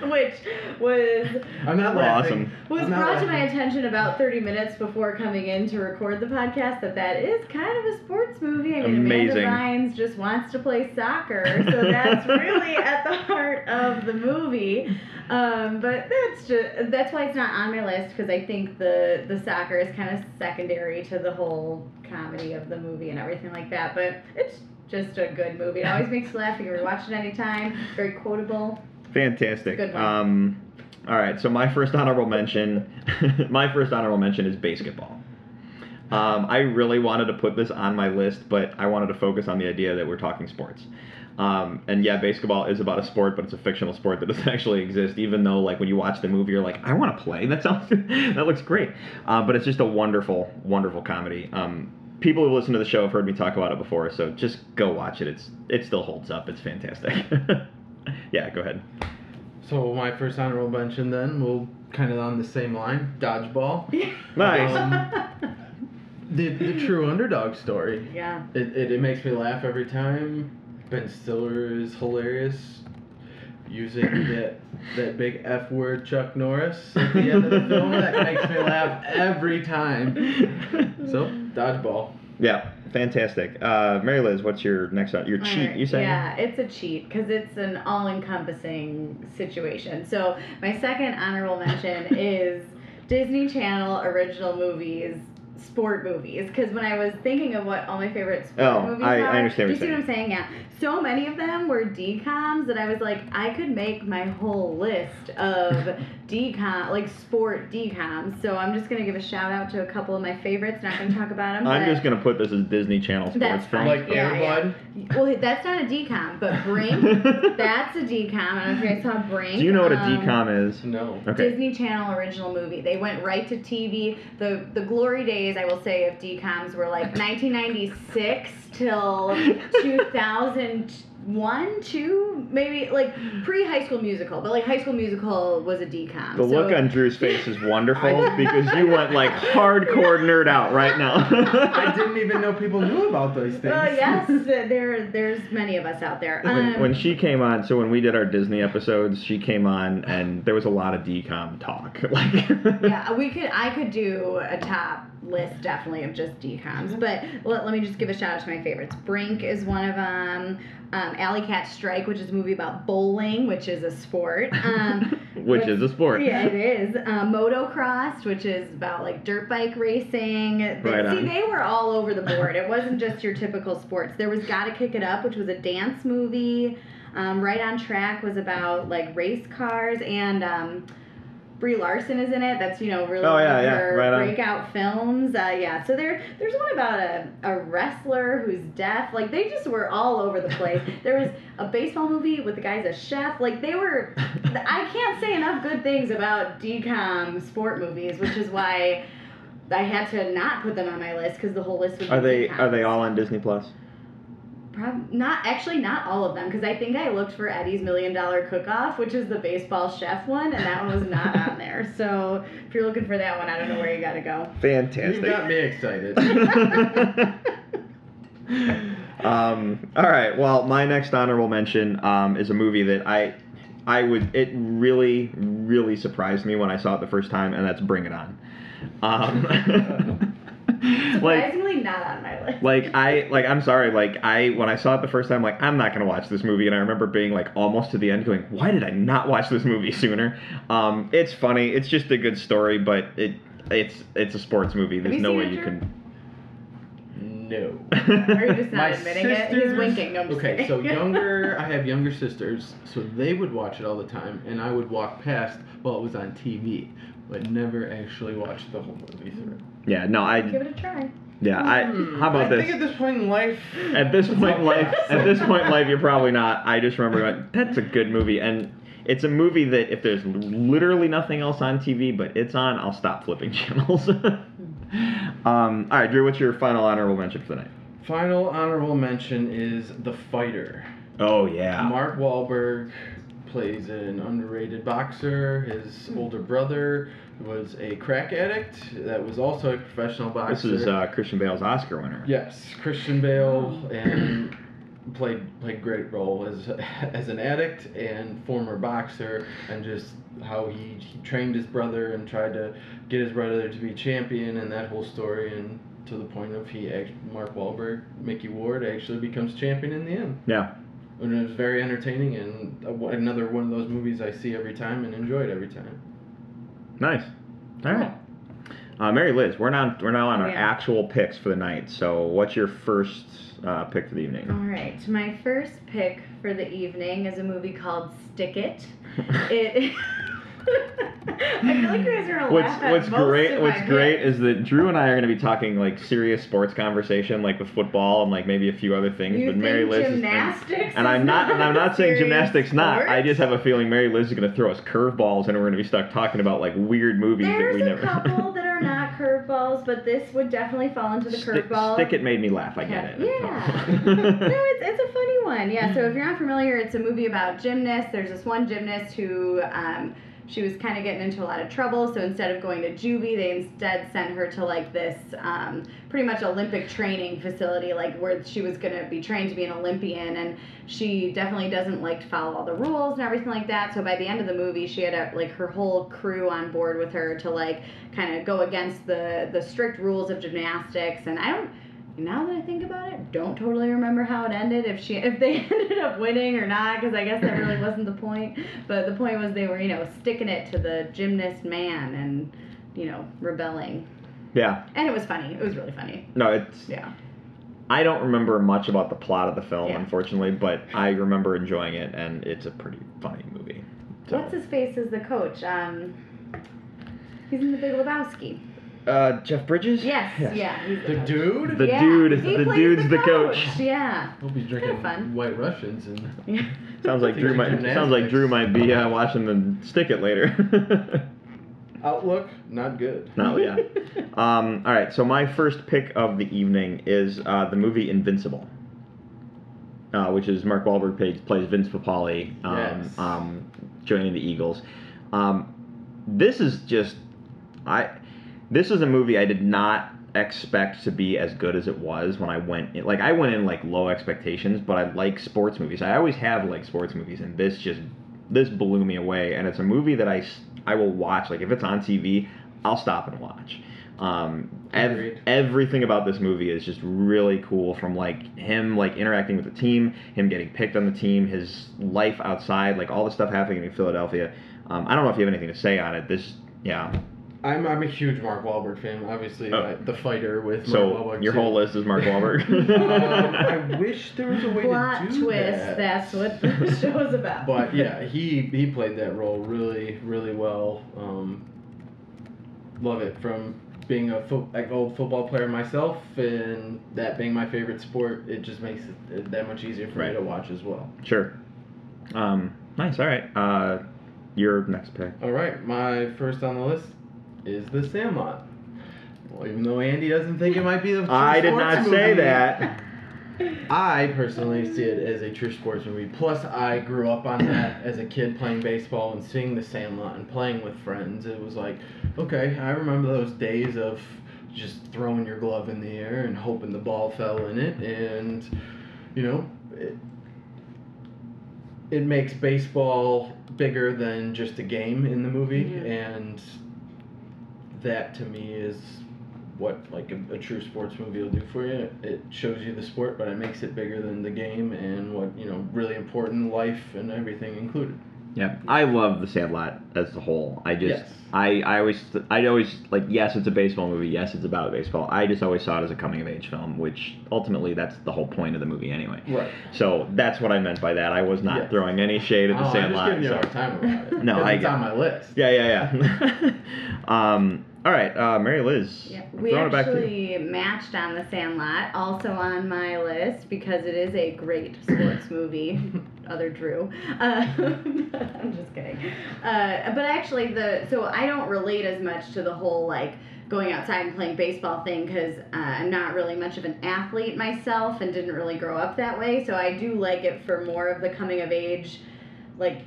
which was... I'm not laughing. Was brought to my attention about 30 minutes before coming in to record the podcast that is kind of a sports movie. I mean, amazing. Amanda Bynes just wants to play soccer, so that's really at the heart of the movie. But that's why it's not on my list, because I think the soccer is kind of secondary to the whole comedy of the movie and everything like that. But it's just a good movie. It always makes you laugh. You can rewatch it anytime. Very quotable. Fantastic. Good one. All right, so my first honorable mention is basketball. I really wanted to put this on my list, but I wanted to focus on the idea that we're talking sports. And yeah, basketball is about a sport, but it's a fictional sport that doesn't actually exist, even though, like, when you watch the movie, you're like, I want to play. That sounds that looks great. But it's just a wonderful, wonderful comedy. People who listen to the show have heard me talk about it before, so just go watch it. It still holds up. It's fantastic. Yeah, go ahead. So my first honorable mention then, we'll kind of on the same line, Dodgeball. Nice. The true underdog story. Yeah. It makes me laugh every time. Ben Stiller is hilarious using that big F word, Chuck Norris, at the end of the film. That makes me laugh every time. So, Dodgeball. Yeah, fantastic. Mary Liz, what's your next one? Your cheat, you say? Yeah, it's a cheat because it's an all-encompassing situation. So, my second honorable mention is Disney Channel original movies. Sport movies, because when I was thinking of what all my favorite sport movies are, I understand what you see what I'm saying? Yeah. So many of them were DComs that I was like, I could make my whole list of DCom, like sport DComs. So I'm just going to give a shout out to a couple of my favorites. Not going to talk about them. I'm just going to put this as Disney Channel sports film. Like Airbud? Yeah. Well, that's not a DCom, but Brink, that's a DCom. I don't know if you guys saw Brink. Do you know what a DCom is? No. Okay. Disney Channel original movie. They went right to TV. The glory days, I will say, if DComs were like 1996 till 2001, two, maybe, like pre-High School Musical, but like High School Musical was a DCom. The look on Drew's face is wonderful because you went like hardcore nerd out right now. I didn't even know people knew about those things. Well, yes, there's many of us out there. When she came on, so when we did our Disney episodes, she came on and there was a lot of DCom talk. Like, yeah, I could do a top list definitely of just DComs, but let me just give a shout out to my favorites. Brink is one of them. Alley Cat Strike, which is a movie about bowling, which is a sport. Which is a sport. Yeah, it is. Motocross, which is about like dirt bike racing. They were all over the board. It wasn't just your typical sports. There was Gotta Kick It Up, which was a dance movie. Right on Track was about like race cars, and Brie Larson is in it. That's, you know, really breakout films. Yeah, so there's one about a wrestler who's deaf. Like, they just were all over the place. There was a baseball movie with the guy's a chef. Like, they were... I can't say enough good things about DCOM sport movies, which is why I had to not put them on my list, because the whole list would be Are they all on Disney Plus? Not all of them, because I think I looked for Eddie's $1 Million Cook-Off, which is the baseball chef one, and that one was not on there. So if you're looking for that one, I don't know where you got to go. Fantastic. You got me excited. All right. Well, my next honorable mention is a movie that I would. It really, really surprised me when I saw it the first time, and that's Bring It On. Surprisingly, not on my list. I'm sorry. When I saw it the first time, I'm not gonna watch this movie. And I remember being almost to the end, going, "Why did I not watch this movie sooner?" It's funny. It's just a good story, but it's a sports movie. There's no way you can. No. Are you just not admitting it? He's winking. No, I'm just kidding. So I have younger sisters, so they would watch it all the time, and I would walk past while it was on TV, but never actually watched the whole movie through. Yeah, no, give it a try. Yeah, how about this? I think at this point in life... you're probably not. I just remember that's a good movie, and it's a movie that if there's literally nothing else on TV, but it's on, I'll stop flipping channels. All right, Drew, what's your final honorable mention for the night? Final honorable mention is The Fighter. Oh, yeah. Mark Wahlberg plays an underrated boxer. His older brother was a crack addict that was also a professional boxer. This is Christian Bale's Oscar winner. Yes, Christian Bale and played great role as an addict and former boxer, and just how he trained his brother and tried to get his brother to be champion, and that whole story, and to the point of Mark Wahlberg, Mickey Ward, actually becomes champion in the end. Yeah. And it was very entertaining, and another one of those movies I see every time and enjoy it every time. Nice. All right. Mary Liz, we're now on our actual picks for the night. So what's your first pick for the evening? All right. My first pick for the evening is a movie called Stick It. I feel like you guys are gonna laugh at most of my picks. What's great is that Drew and I are gonna be talking serious sports conversation, with football and maybe a few other things. But Mary Liz gymnastics, and I'm not saying gymnastics not. I just have a feeling Mary Liz is gonna throw us curveballs, and we're gonna be stuck talking about weird movies that we never. There's a couple that are not curveballs, but this would definitely fall into the curveball. Stick It made me laugh. I get it. Yeah. No, it's a funny one. Yeah. So if you're not familiar, it's a movie about gymnasts. There's this one gymnast who. She was kind of getting into a lot of trouble, so instead of going to juvie, they instead sent her to this pretty much Olympic training facility, where she was going to be trained to be an Olympian, and she definitely doesn't to follow all the rules and everything like that. So by the end of the movie, she had her whole crew on board with her to kind of go against the strict rules of gymnastics, and I don't. Now that I think about it, don't totally remember how it ended, if they ended up winning or not, because I guess that really wasn't the point. But the point was they were, sticking it to the gymnast man and, rebelling. Yeah. And it was funny. It was really funny. No, it's... Yeah. I don't remember much about the plot of the film, unfortunately, but I remember enjoying it, and it's a pretty funny movie. So. What's his face as the coach? He's in The Big Lebowski. Jeff Bridges? Yes. Yeah. The dude? The dude. The dude's the coach. Yeah. We'll be drinking White Russians and. Yeah. Sounds like Drew might be watching the Stick It later. Outlook, not good. No, yeah. All right. So my first pick of the evening is the movie Invincible, which is Mark Wahlberg plays Vince Papale, joining the Eagles. This is a movie I did not expect to be as good as it was when I went in. I went in, low expectations, but I like sports movies. I always have liked sports movies, and this blew me away. And it's a movie that I will watch. If it's on TV, I'll stop and watch. Everything about this movie is just really cool, from him interacting with the team, him getting picked on the team, his life outside, all the stuff happening in Philadelphia. I don't know if you have anything to say on it. Yeah. I'm a huge Mark Wahlberg fan. Obviously, The Fighter with Mark Wahlberg. So your whole list is Mark Wahlberg. I wish there was a way to do that. That's what the show is about. But yeah, he played that role really, really well. Love it. From being a old football player myself, and that being my favorite sport, it just makes it that much easier for me to watch as well. Sure. Nice. All right. Your next pick. All right. My first on the list is The Sandlot. Well, even though Andy doesn't think it might be the true sports movie. I did not say that. I personally see it as a true sports movie. Plus, I grew up on that as a kid playing baseball and seeing The Sandlot and playing with friends. It was like, okay, I remember those days of just throwing your glove in the air and hoping the ball fell in it. And, you know, it makes baseball bigger than just a game in the movie. Mm-hmm. And that to me is what like a true sports movie will do for you. It shows you the sport, but it makes it bigger than the game and what, you know, really important, life and everything included. Yeah, I love The Sandlot as a whole. I just I always like, yes, it's a baseball movie. Yes, it's about baseball. I just always saw it as a coming of age film, which ultimately that's the whole point of the movie anyway. Right. So that's what I meant by that. I was not throwing any shade at The Sandlot. I'm just giving you a hard time about it. No, it's on my list. Yeah. All right, Mary Liz. Yeah. We actually matched on The Sandlot, also on my list, because it is a great sports movie. Other Drew. I'm just kidding. But actually, so I don't relate as much to the whole, like, going outside and playing baseball thing, because I'm not really much of an athlete myself and didn't really grow up that way. So I do like it for more of the coming-of-age, like,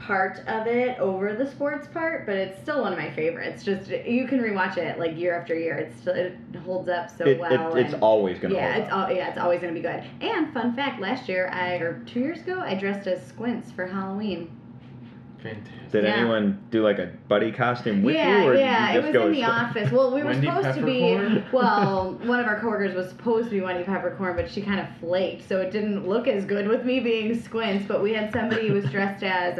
part of it over the sports part, but it's still one of my favorites. Just you can rewatch it like year after year. It's still, it holds up so well. It's always gonna hold up. It's always gonna be good. And fun fact, last year or 2 years ago, I dressed as Squints for Halloween. Fantastic. Did anyone do like a buddy costume with you? Or did you just go in the office. Well, we were supposed to be. Well, one of our coworkers was supposed to be Wendy Peppercorn, but she kind of flaked, so it didn't look as good with me being Squints. But we had somebody who was dressed as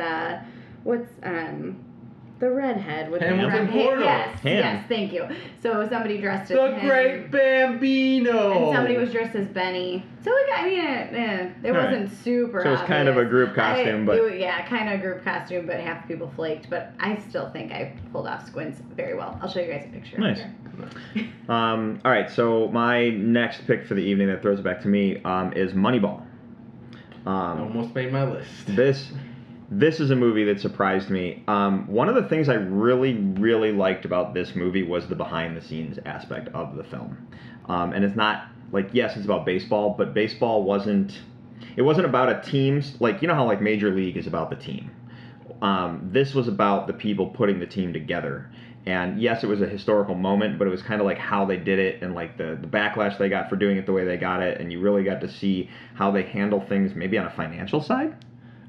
the redhead with Hamilton the brown. Yes, thank you. So somebody dressed as the Great Bambino, and somebody was dressed as Benny. So it wasn't super. So it was kind of a group costume, but half the people flaked. But I still think I pulled off Squints very well. I'll show you guys a picture. Nice. All right. So my next pick for the evening that throws it back to me is Moneyball. Almost made my list. This is a movie that surprised me. One of the things I really, really liked about this movie was the behind-the-scenes aspect of the film. And it's not, like, yes, it's about baseball, but baseball wasn't... It wasn't about a team... Like, you know how, like, Major League is about the team. This was about the people putting the team together. And, yes, it was a historical moment, but it was kind of like how they did it and, like, the backlash they got for doing it the way they got it. And you really got to see how they handle things maybe on a financial side.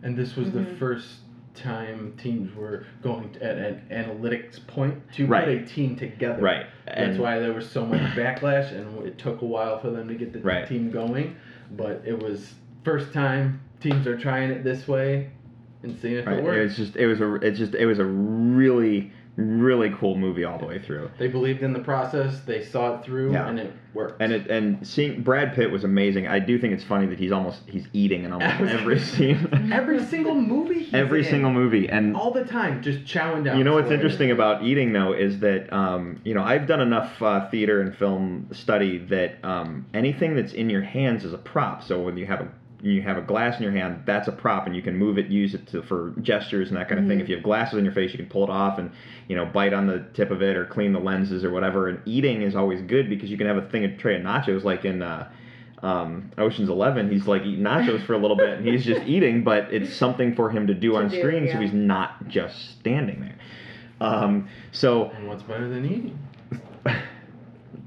And this was the first time teams were going at an analytics point to put a team together. Right. That's why there was so much backlash, and it took a while for them to get the team going. But it was first time teams are trying it this way and seeing if it works. It was a really, really cool movie all the way through. They believed in the process, they saw it through, and it worked. And seeing Brad Pitt was amazing. I do think it's funny that he's eating in almost every scene. Every single movie he's in. Single movie. And all the time, just chowing down. You know what's interesting about eating, though, is that, you know, I've done enough theater and film study that anything that's in your hands is a prop. So when you have a glass in your hand, that's a prop, and you can move it, use it for gestures and that kind of thing. If you have glasses in your face, you can pull it off and, you know, bite on the tip of it or clean the lenses or whatever. And eating is always good because you can have a tray of nachos, like in Ocean's 11. He's like eating nachos for a little bit, and he's just eating, but it's something for him to do on screen, so he's not just standing there. And what's better than eating?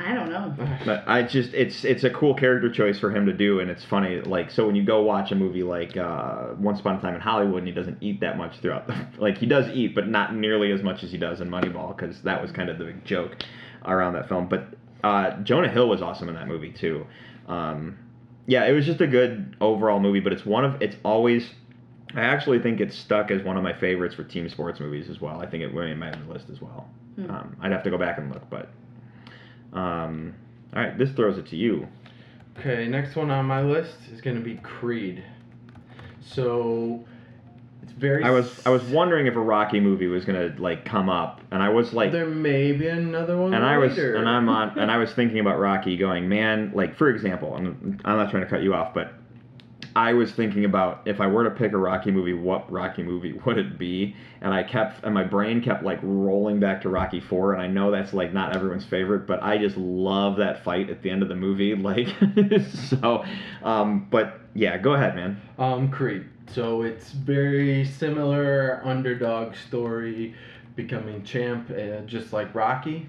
I don't know. But it's a cool character choice for him to do, and it's funny. Like, so when you go watch a movie like Once Upon a Time in Hollywood, and he doesn't eat that much throughout like, he does eat, but not nearly as much as he does in Moneyball, because that was kind of the big joke around that film. But Jonah Hill was awesome in that movie, too. It was just a good overall movie, but I actually think it's stuck as one of my favorites for team sports movies as well. I think it made my list as well. I'd have to go back and look, but all right, this throws it to you. Okay, next one on my list is going to be Creed. So it's very. I was wondering if a Rocky movie was going to like come up, and I was like, there may be another one. And later. I was thinking about Rocky, going, man, like for example, I'm not trying to cut you off, but I was thinking about if I were to pick a Rocky movie, what Rocky movie would it be? And my brain kept like rolling back to Rocky IV, and I know that's like not everyone's favorite, but I just love that fight at the end of the movie. Like, so, but yeah, go ahead, man. Creed. So it's very similar underdog story, becoming champ, just like Rocky.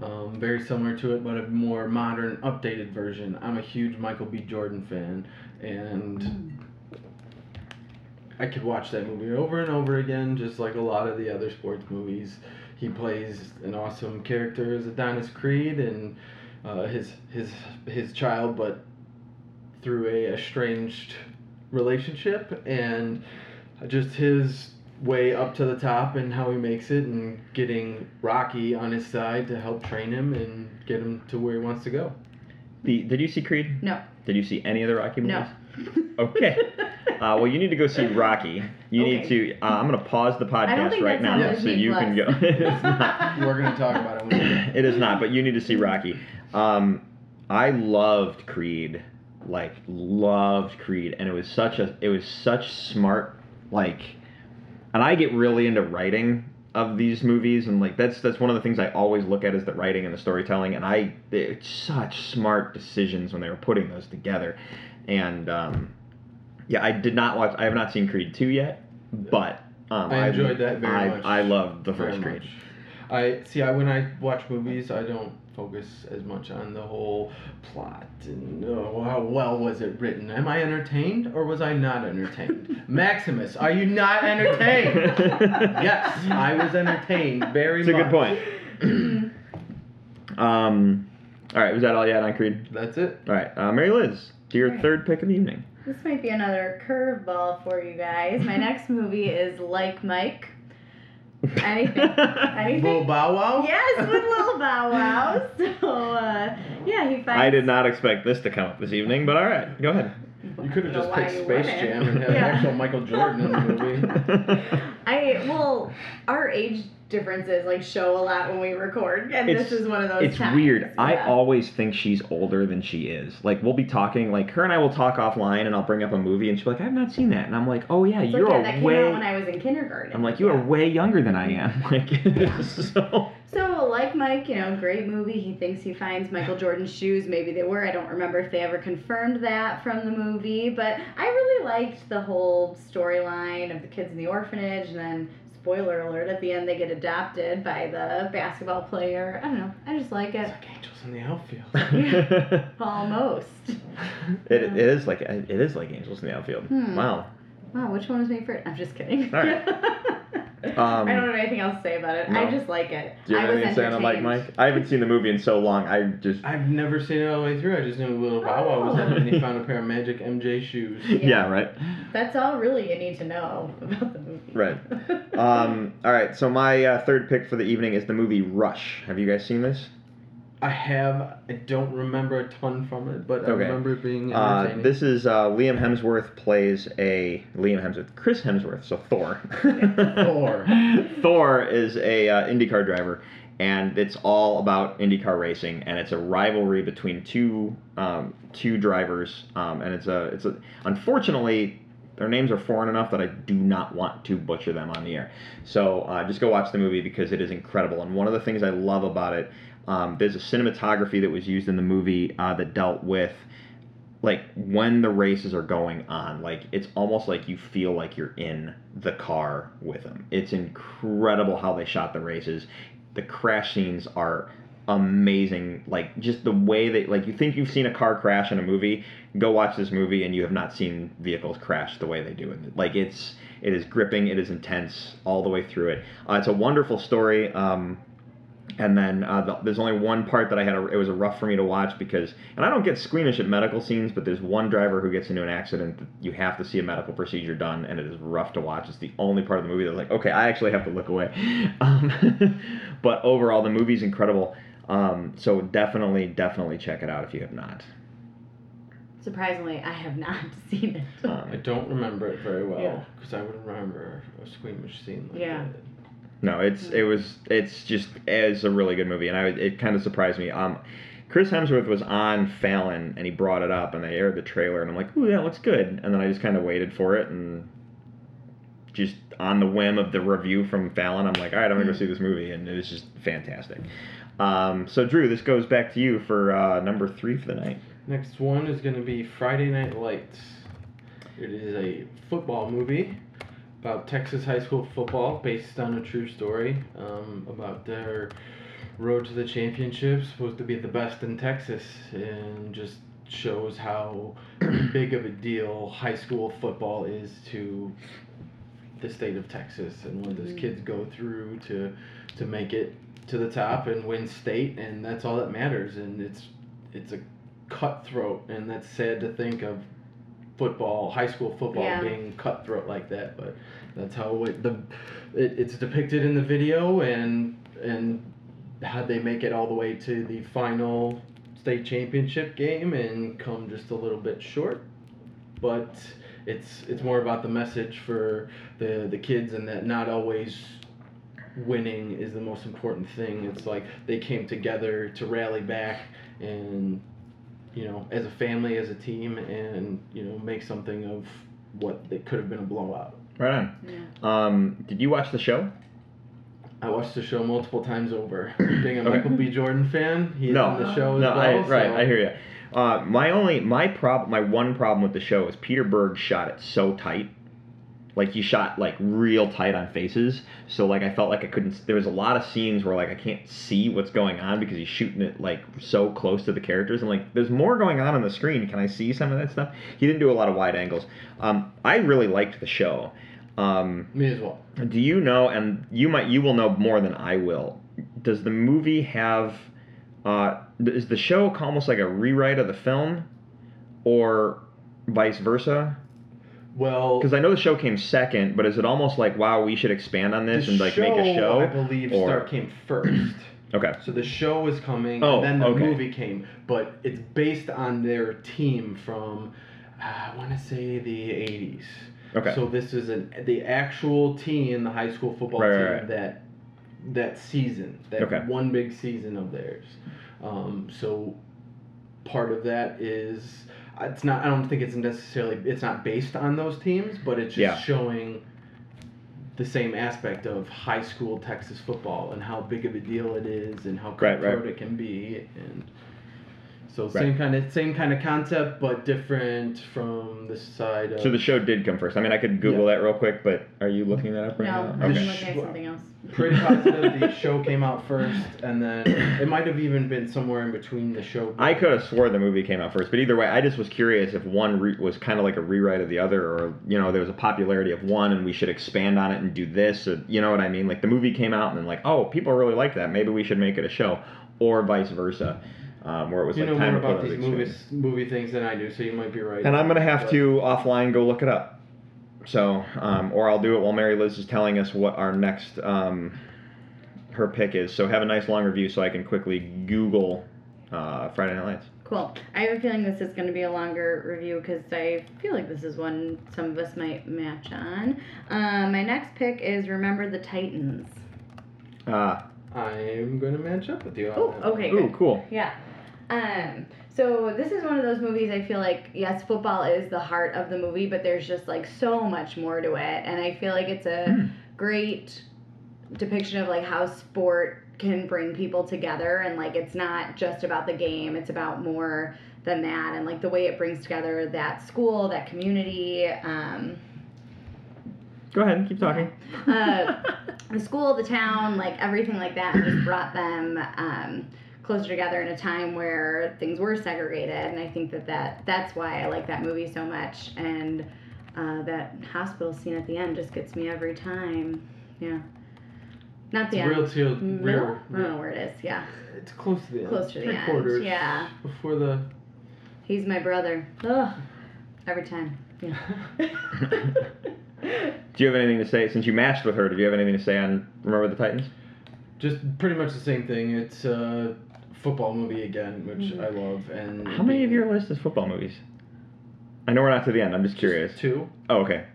Very similar to it, but a more modern, updated version. I'm a huge Michael B. Jordan fan, and I could watch that movie over and over again, just like a lot of the other sports movies. He plays an awesome character as Adonis Creed and his child, but through a estranged relationship, and just his way up to the top and how he makes it, and getting Rocky on his side to help train him and get him to where he wants to go. Did you see Creed? No. Did you see any other Rocky movies? No. Okay. Well, you need to go see Rocky. Need to. I'm gonna pause the podcast right now so you can go. It's not. We're gonna talk about it. It is not, but you need to see Rocky. I loved Creed, and it was such smart . And I get really into writing of these movies, and like that's one of the things I always look at is the writing and the storytelling. And it's such smart decisions when they were putting those together. And I have not seen Creed 2 yet, but I enjoyed that very much. I loved the first Creed. When I watch movies, I don't focus as much on the whole plot and how well was it written. Am I entertained or was I not entertained? Maximus, are you not entertained? Yes, I was entertained very much. It's a good point. All right, was that all you had on Creed? That's it. All right, Mary Liz, to your third pick of the evening. This might be another curveball for you guys. My next movie is Like Mike. Anything. Little Bow Wow? Yes, with Little Bow Wow. So, he finds... I did not expect this to come up this evening, but all right, go ahead. You could have just picked Space Jam and had an actual Michael Jordan in the movie. Our age differences show a lot when we record, and this is one of those times. It's weird. Yeah. I always think she's older than she is. We'll be talking, her and I will talk offline, and I'll bring up a movie, and she's like, I've not seen that. And I'm like, oh yeah, you're that way... came out when I was in kindergarten. I'm like, you are way younger than I am. So, Like Mike, great movie. He thinks he finds Michael Jordan's shoes. Maybe they were. I don't remember if they ever confirmed that from the movie, but I really liked the whole storyline of the kids in the orphanage, and then... spoiler alert, at the end they get adopted by the basketball player. I don't know. I just like it. It's like Angels in the Outfield. Yeah, almost. It is like Angels in the Outfield. Wow, which one was my favorite? I'm just kidding. All right. I don't have anything else to say about it. No. I just like it. Do you have anything to say on Like Mike? I haven't seen the movie in so long. I've never seen it all the way through. I just knew Little Bow Wow was in it, and he found a pair of magic MJ shoes. Yeah, right. That's all really you need to know about the movie. Right. All right, so my third pick for the evening is the movie Rush. Have you guys seen this? I have. I don't remember a ton from it, but I remember it being entertaining. This is Liam Hemsworth plays Chris Hemsworth, so Thor. Thor is a IndyCar driver, and it's all about IndyCar racing, and it's a rivalry between two drivers, and it's a unfortunately. Their names are foreign enough that I do not want to butcher them on the air. So just go watch the movie because it is incredible. And one of the things I love about it, there's a cinematography that was used in the movie that dealt with when the races are going on. It's almost like you feel like you're in the car with them. It's incredible how they shot the races. The crash scenes are amazing, just the way that you think you've seen a car crash in a movie. Go watch this movie and you have not seen vehicles crash the way they do it. It is gripping, it is intense all the way through it. It's a wonderful story. And then there's only one part that I had. It was rough for me to watch because, and I don't get squeamish at medical scenes, but there's one driver who gets into an accident that you have to see a medical procedure done, and it is rough to watch. It's the only part of the movie that's like, okay, I actually have to look away. But overall, the movie's incredible. So definitely check it out if you have not. Surprisingly, I have not seen it. I don't remember it very well because I would remember a squeamish scene like that. No, it's a really good movie, and it kind of surprised me. Chris Hemsworth was on Fallon, and he brought it up, and they aired the trailer, and I'm like, ooh, that looks good. And then I just kind of waited for it, and just on the whim of the review from Fallon, I'm like, all right, I'm going to go see this movie, and it was just fantastic. So, Drew, this goes back to you for number 3 for the night. Next one is going to be Friday Night Lights. It is a football movie about Texas high school football, based on a true story, about their road to the championship, supposed to be the best in Texas, and just shows how big of a deal high school football is to the state of Texas, and what those kids go through to make it to the top and win state, and that's all that matters. And it's a cutthroat, and that's sad to think of high school football being cutthroat like that, but that's how it's depicted in the video, and how they make it all the way to the final state championship game and come just a little bit short. But it's more about the message for the kids, and that not always winning is the most important thing. It's like they came together to rally back and, you know, as a family, as a team, and, you know, make something of what it could have been a blowout. Right on. Yeah. Did you watch the show? I watched the show multiple times over. Being a Michael B. Jordan fan, he's in the show as well. I hear you. My one problem with the show is Peter Berg shot it so tight. Like, he shot, like, real tight on faces, so, like, I felt like I couldn't... There was a lot of scenes where, like, I can't see what's going on because he's shooting it, like, so close to the characters. And, like, there's more going on the screen. Can I see some of that stuff? He didn't do a lot of wide angles. I really liked the show. Me as well. Do you know, and you will know more than I will, does the movie have... is the show almost like a rewrite of the film? Or vice versa? Well, because I know the show came second, but is it almost like, wow, we should expand on this and, like, make a show? I believe Star came first. Okay. So the show was coming, and then the movie came. But it's based on their team from, I want to say, the 80s. Okay. So this is the actual team, the high school football team, that season, one big season of theirs. So part of that is... It's not. I don't think it's necessarily. It's not based on those teams, but it's just showing the same aspect of high school Texas football and how big of a deal it is and how cutthroat it can be, and so same kind of concept, but different from the side of. So the show did come first. I mean, I could Google that real quick, but are you looking that up now? No, I'm looking at something else. Pretty positive the show came out first, and then it might have even been somewhere in between the show. I could have swore the movie came out first, but either way, I just was curious if one was kind of like a rewrite of the other, or, you know, there was a popularity of one and we should expand on it and do this, or, you know what I mean? Like, the movie came out and then, like, oh, people really like that, maybe we should make it a show, or vice versa. Where it was, you like, know time more about these movie things than I do, so you might be right. And I'm going to have to offline go look it up. So, or I'll do it while Mary Liz is telling us what our next, her pick is. So have a nice long review so I can quickly Google Friday Night Lights. Cool. I have a feeling this is going to be a longer review because I feel like this is one some of us might match on. My next pick is Remember the Titans. I'm going to match up with you on that. Okay. Ooh, cool. Yeah. So this is one of those movies I feel like, yes, football is the heart of the movie, but there's just, like, so much more to it. And I feel like it's a great depiction of, like, how sport can bring people together. And, like, it's not just about the game. It's about more than that. And, like, the way it brings together that school, that community. Go ahead and keep talking. The school, the town, like, everything like that, and just brought them... closer together in a time where things were segregated, and I think that's why I like that movie so much, and that hospital scene at the end just gets me every time. Yeah. Not the end. Real to rear. I don't know where it is. Yeah. It's close to the end. Close to the end. Quarters. Yeah. Before the. He's my brother. Ugh. Every time. Yeah. Do you have anything to say since you matched with her? Do you have anything to say on Remember the Titans? Just pretty much the same thing. It's a football movie again, which I love. And how many of your list is football movies? I know we're not to the end. I'm just curious. Just two. Oh, okay.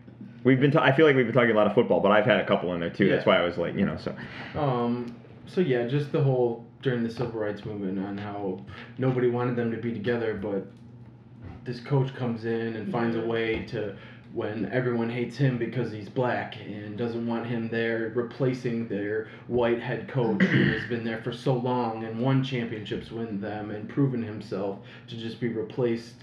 We've been. I feel like we've been talking a lot of football, but I've had a couple in there too. Yeah. That's why I was like, you know, so. So yeah, just the whole during the civil rights movement on how nobody wanted them to be together, but this coach comes in and finds a way to, when everyone hates him because he's black and doesn't want him there, replacing their white head coach who has been there for so long and won championships with them and proven himself to just be replaced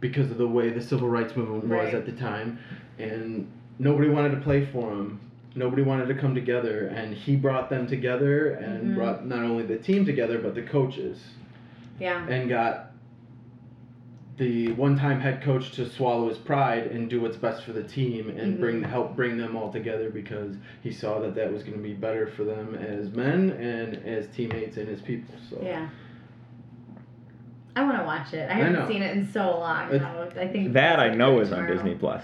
because of the way the civil rights movement was at the time. And nobody wanted to play for him. Nobody wanted to come together. And he brought them together and brought not only the team together, but the coaches. Yeah. And got the one-time head coach to swallow his pride and do what's best for the team and help bring them all together because he saw that that was going to be better for them as men and as teammates and as people. So. Yeah. I want to watch it. I haven't seen it in so long. I think that I know is on Disney Plus.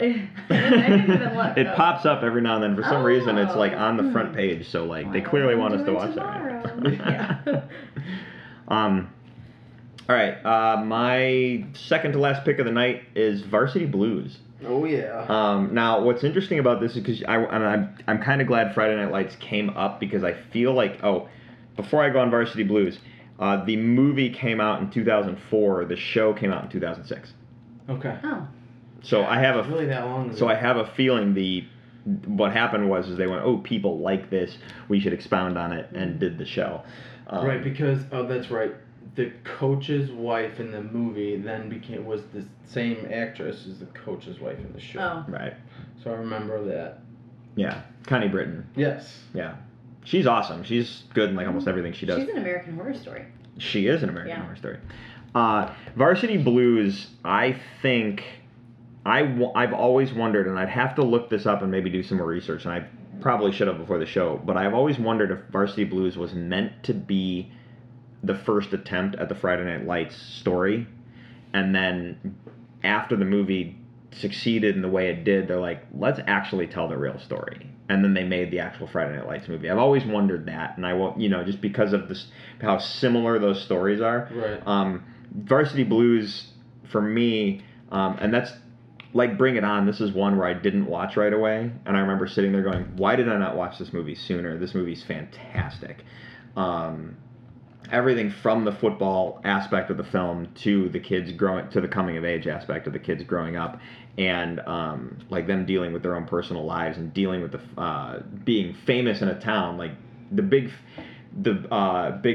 It pops up every now and then. For some reason, it's like on the front page. So like they clearly want us to watch that. Right. All right. My second to last pick of the night is Varsity Blues. Oh yeah. Now, what's interesting about this is because I'm kind of glad Friday Night Lights came up because I feel like before I go on Varsity Blues. The movie came out in 2004. The show came out in 2006. Okay. Oh. So I have a really that long ago. So I have a feeling what happened was they went, oh, people like this. We should expound on it, and did the show. Right, because that's right. The coach's wife in the movie then was the same actress as the coach's wife in the show. Oh. Right. So I remember that. Yeah, Connie Britton. Yes. Yeah. She's awesome. She's good in like almost everything she does. She's an American Horror Story. She is an American Horror Story. Varsity Blues, I think, I've always wondered, and I'd have to look this up and maybe do some more research, and I probably should have before the show, but I've always wondered if Varsity Blues was meant to be the first attempt at the Friday Night Lights story, and then after the movie succeeded in the way it did, they're like, let's actually tell the real story. And then they made the actual Friday Night Lights movie. I've always wondered that, and I won't, just because of this, how similar those stories are. Right. Varsity Blues, for me, and that's like Bring It On. This is one where I didn't watch right away, and I remember sitting there going, "Why did I not watch this movie sooner? This movie's fantastic." Everything from the football aspect of the film to the kids growing to the coming of age aspect of the kids growing up, and like them dealing with their own personal lives and dealing with the being famous in a town, like the big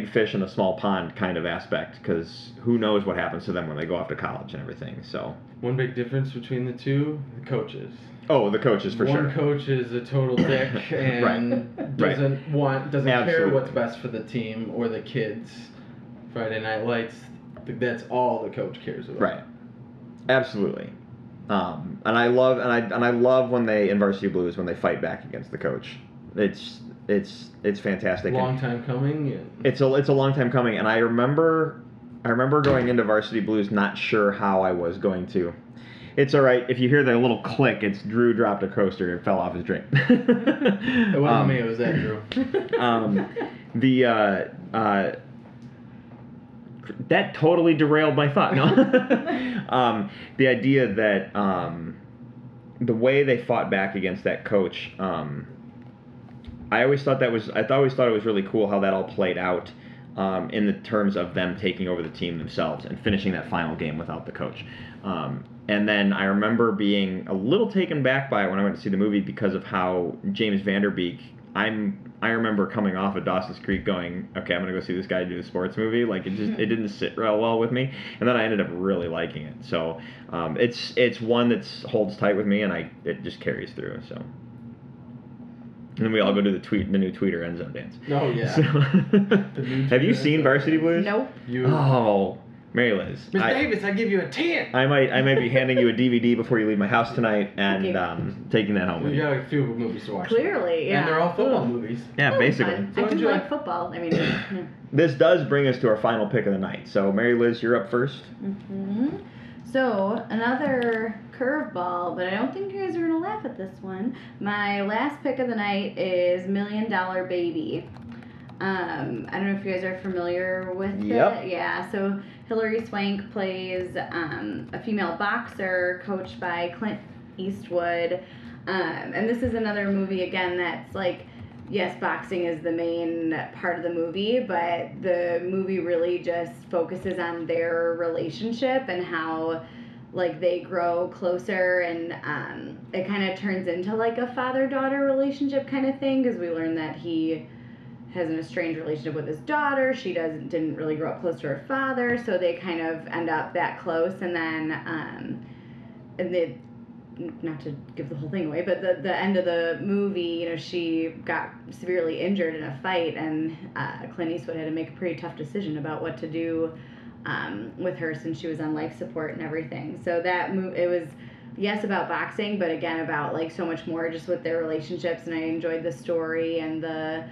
fish in a small pond kind of aspect, because who knows what happens to them when they go off to college and everything. So one big difference between the two, the coaches. Oh, the coaches for sure. One coach is a total dick and doesn't Absolutely. Care what's best for the team or the kids. Friday Night Lights, that's all the coach cares about. Right. Absolutely. And I love when they in Varsity Blues when they fight back against the coach. It's fantastic. Long time coming. Yeah. It's a long time coming, and I remember going into Varsity Blues not sure how I was going to. It's all right. If you hear that little click, it's Drew dropped a coaster and fell off his drink. It wasn't me. It was that Drew. That totally derailed my thought. No. The idea that the way they fought back against that coach, I always thought it was really cool how that all played out. In the terms of them taking over the team themselves and finishing that final game without the coach. And then I remember being a little taken back by it when I went to see the movie because of how James Van Der Beek, I remember coming off of Dawson's Creek going, okay, I'm going to go see this guy do a sports movie. Like, it didn't sit real well with me. And then I ended up really liking it. So it's one that holds tight with me, and it just carries through, so... And then we all go do the new tweeter end zone dance. Oh, yeah. So, have you seen Varsity Blues? Nope. You Mary Liz. Miss Davis, I give you a 10. I might be handing you a DVD before you leave my house tonight and taking that home with you. You got a few movies to watch. Clearly, yeah. And they're all football movies. Yeah, that basically. So I do like football. I mean, yeah. This does bring us to our final pick of the night. So, Mary Liz, you're up first. Mm-hmm. So, another curveball, but I don't think you guys are going to laugh at this one. My last pick of the night is $1 Million Baby. I don't know if you guys are familiar with it. Yeah, so Hilary Swank plays a female boxer coached by Clint Eastwood. And this is another movie, again, that's like, yes, boxing is the main part of the movie, but the movie really just focuses on their relationship and how, like, they grow closer, and it kind of turns into, like, a father-daughter relationship kind of thing, because we learn that he has an estranged relationship with his daughter. She didn't really grow up close to her father, so they kind of end up that close. And then, not to give the whole thing away, but the end of the movie, you know, she got severely injured in a fight, and Clint Eastwood had to make a pretty tough decision about what to do with her, since she was on life support and everything. So that it was, yes, about boxing, but again about, like, so much more just with their relationships. And I enjoyed the story and the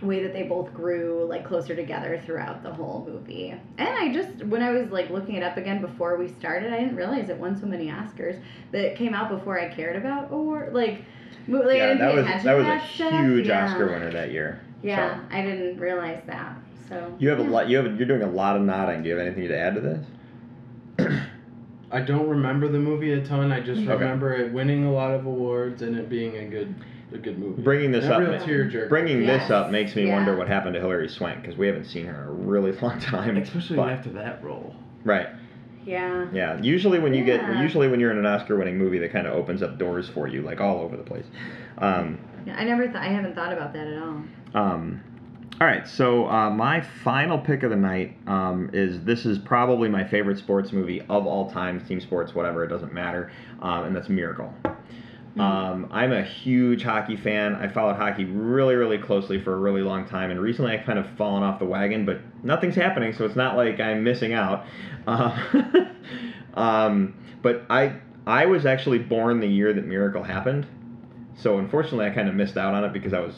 way that they both grew, like, closer together throughout the whole movie. And I just, when I was, like, looking it up again before we started, I didn't realize it won so many Oscars. That came out before I cared about award, like yeah, I didn't pay attention to that stuff. That was a huge Oscar winner that year. Yeah, so. I didn't realize that. So you have a lot. You're doing a lot of nodding. Do you have anything to add to this? I don't remember the movie a ton. I just remember it winning a lot of awards and it being a good movie. Bringing this up makes me wonder what happened to Hilary Swank, because we haven't seen her in a really long time. Especially after that role. Right. Yeah. Yeah. Usually when you're in an Oscar-winning movie, that kind of opens up doors for you, like, all over the place. I haven't thought about that at all. All right. So my final pick of the night is probably my favorite sports movie of all time, team sports, whatever, it doesn't matter, and that's Miracle. Mm-hmm. I'm a huge hockey fan. I followed hockey really, really closely for a really long time, and recently I've kind of fallen off the wagon, but nothing's happening, so it's not like I'm missing out. But I was actually born the year that Miracle happened, so unfortunately I kind of missed out on it because I was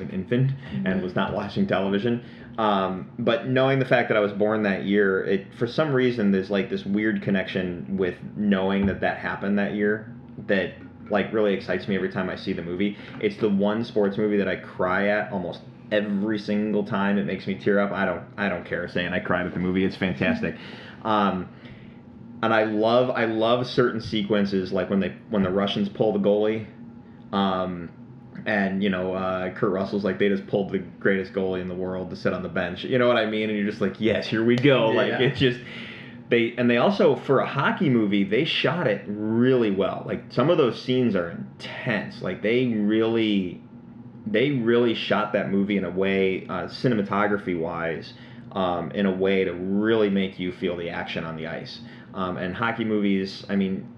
an infant and was not watching television. But knowing the fact that I was born that year, it, for some reason, there's, like, this weird connection with knowing that happened that year that, like, really excites me every time I see the movie. It's the one sports movie that I cry at almost every single time. It makes me tear up. I don't care saying I cried at the movie. It's fantastic. And I love certain sequences, like when the Russians pull the goalie, and, you know, Kurt Russell's like, they just pulled the greatest goalie in the world to sit on the bench. You know what I mean? And you're just like, yes, here we go. Yeah. Like, it's just... They also, for a hockey movie, they shot it really well. Like, some of those scenes are intense. Like, they really shot that movie in a way, cinematography-wise, in a way to really make you feel the action on the ice. And hockey movies, I mean...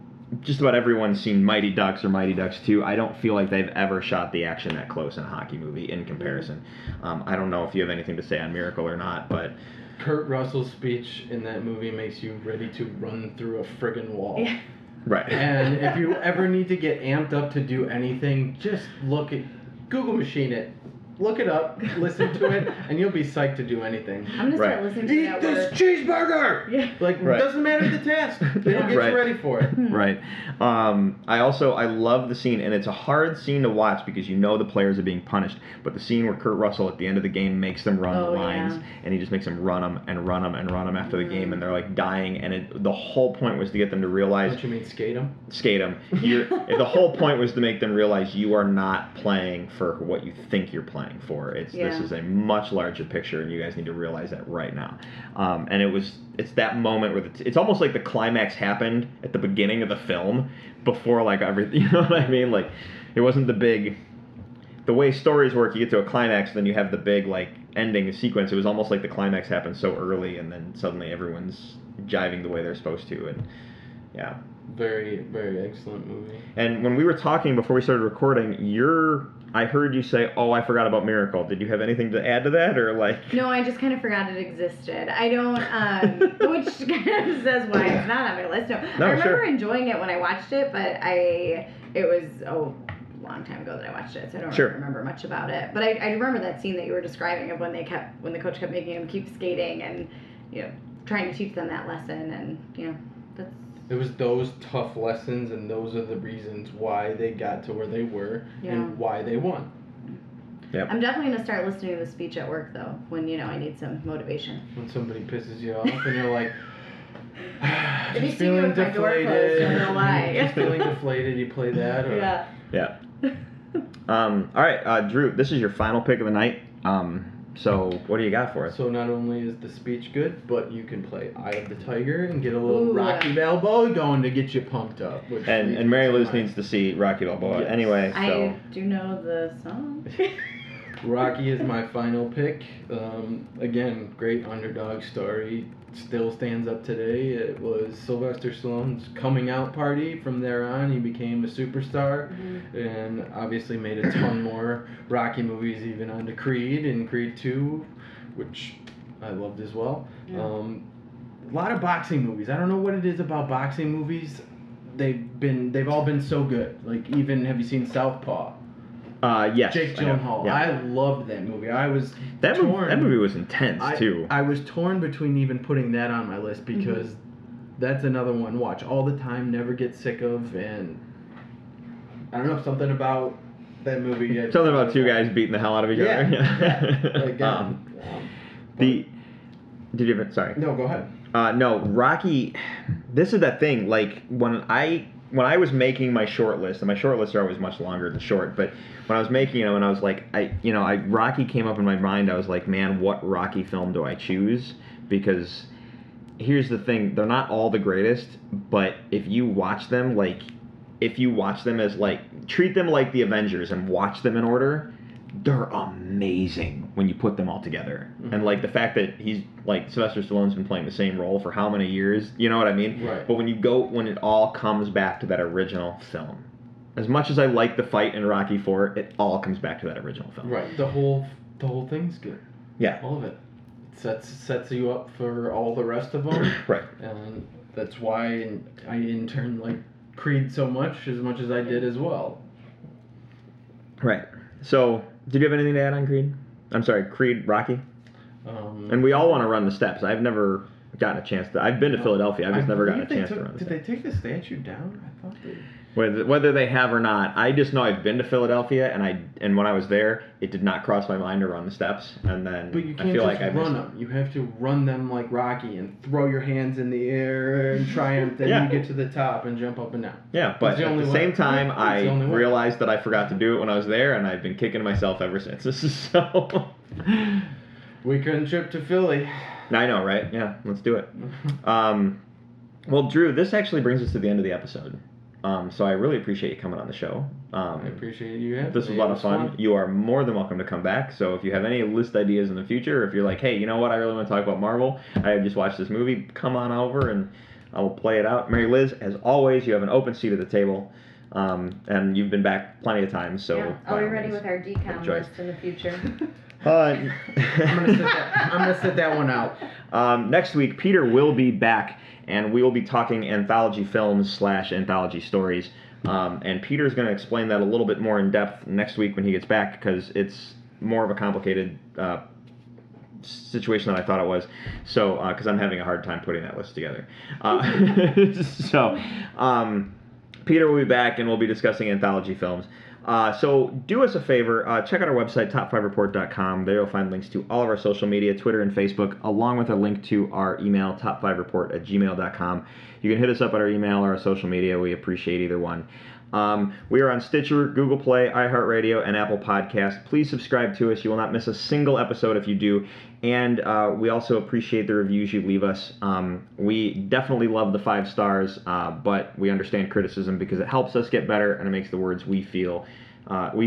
Just about everyone's seen Mighty Ducks or Mighty Ducks 2. I don't feel like they've ever shot the action that close in a hockey movie in comparison. I don't know if you have anything to say on Miracle or not, but... Kurt Russell's speech in that movie makes you ready to run through a friggin' wall. Yeah. Right. And if you ever need to get amped up to do anything, just look at... Google machine it. Look it up, listen to it, and you'll be psyched to do anything. I'm going to start listening to that word. Eat this cheeseburger! Yeah. Like, it doesn't matter the task. They don't get you ready for it. Right. I love the scene, and it's a hard scene to watch because you know the players are being punished, but the scene where Kurt Russell at the end of the game makes them run the lines, and he just makes them run them after the game, and they're, like, dying, and the whole point was to get them to realize... Don't you mean skate them? Skate them. The whole point was to make them realize you are not playing for what you think you're playing for. This is a much larger picture, and you guys need to realize that right now. And it's that moment where it's almost like the climax happened at the beginning of the film before, like, everything. You know what I mean? Like, it wasn't the way stories work. You get to a climax, then you have the big, like, ending sequence. It was almost like the climax happened so early, and then suddenly everyone's jiving the way they're supposed to, and yeah. Very, very excellent movie. And when we were talking before we started recording, your I heard you say, oh, I forgot about Miracle. Did you have anything to add to that, or like... No, I just kind of forgot it existed. I don't, which kind of says why it's not on my list. No, I remember enjoying it when I watched it, but it was a long time ago that I watched it, so I don't remember much about it. But I remember that scene that you were describing of when the coach kept making him keep skating and, you know, trying to teach them that lesson, and, you know, that's... It was those tough lessons, and those are the reasons why they got to where they were and why they won. Yep. I'm definitely going to start listening to the speech at work, though, when, you know, I need some motivation. When somebody pisses you off and you're like, just feeling deflated. I don't know why. Just feeling deflated, you play that. Or... Yeah. All right, Drew, this is your final pick of the night. So, what do you got for us? So, not only is the speech good, but you can play Eye of the Tiger and get a little Rocky Balboa going to get you pumped up. And Mary Louise needs to see Rocky Balboa. Yes. Anyway, so... I do know the song. Rocky is my final pick. Again, great underdog story. Still stands up today. It was Sylvester Stallone's coming out party. From there on, he became a superstar, and obviously made a ton more Rocky movies, even on to Creed and Creed 2, which I loved as well. Yeah. A lot of boxing movies. I don't know what it is about boxing movies. They've all been so good. Like, even, have you seen Southpaw? Yes. Jake Gyllenhaal. Yeah. I loved that movie. I was torn. That movie was intense, too. I was torn between even putting that on my list, because that's another one. Watch all the time, never get sick of, and I don't know, something about that movie. Something about two guys beating the hell out of each other. Yeah. Like, did you ever... Sorry. No, go ahead. No, Rocky... This is that thing, like, when I was making my short list, and my short lists are always much longer than short, but when I was making them, and I was like, Rocky came up in my mind. I was like, man, what Rocky film do I choose? Because here's the thing, they're not all the greatest, but if you watch them, treat them like the Avengers and watch them in order, they're amazing when you put them all together. Mm-hmm. And, the fact that he's, Sylvester Stallone's been playing the same role for how many years, you know what I mean? Right. But when it all comes back to that original film, as much as I like the fight in Rocky IV, it all comes back to that original film. Right. The whole thing's good. Yeah. All of it. It sets you up for all the rest of them. Right. And that's why I in turn like Creed so much as I did as well. Right. So... Did you have anything to add on Creed? I'm sorry, Creed, Rocky? And we all want to run the steps. I've never gotten a chance to... I've been to Philadelphia. I've just never gotten a chance to run the steps. Did they take the statue down? I thought they... Whether they have or not, I just know I've been to Philadelphia, and when I was there, it did not cross my mind to run the steps. And then but you can't I feel just like run them. You have to run them like Rocky and throw your hands in the air and triumph. Then you get to the top and jump up and down. Yeah, but at the same time, I realized that I forgot to do it when I was there, and I've been kicking myself ever since. This is so. Weekend trip to Philly. I know, right? Yeah, let's do it. Well, Drew, this actually brings us to the end of the episode. So I really appreciate you coming on the show. I appreciate you having me. This was a lot of fun. You are more than welcome to come back. So if you have any list ideas in the future, or if you're like, hey, you know what, I really want to talk about Marvel, I just watched this movie, come on over and I'll play it out. Mary Liz, as always, you have an open seat at the table. And you've been back plenty of times. So yeah. I'll be ready with our DCOM list in the future. I'm going to sit that one out. Next week, Peter will be back. And we will be talking anthology films / anthology stories. And Peter's going to explain that a little bit more in depth next week when he gets back, because it's more of a complicated situation than I thought it was. So, because I'm having a hard time putting that list together. Peter will be back, and we'll be discussing anthology films. So do us a favor, check out our website, top5report.com. There you'll find links to all of our social media, Twitter and Facebook, along with a link to our email, top5report@gmail.com. You can hit us up at our email or our social media. We appreciate either one. We are on Stitcher, Google Play, iHeartRadio, and Apple Podcasts. Please subscribe to us. You will not miss a single episode if you do. And we also appreciate the reviews you leave us. We definitely love the 5 stars, but we understand criticism because it helps us get better and it makes the words we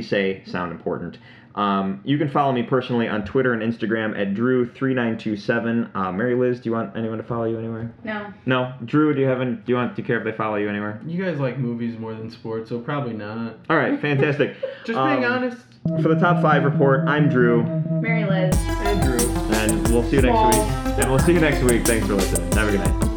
say sound important. You can follow me personally on Twitter and Instagram at Drew3927. Mary Liz, do you want anyone to follow you anywhere? No. No? Drew, do you care if they follow you anywhere? You guys like movies more than sports, so probably not. All right, fantastic. Just being honest. For the Top 5 Report, I'm Drew. Mary Liz. And Drew. And we'll see you next week. Thanks for listening. Have a good night.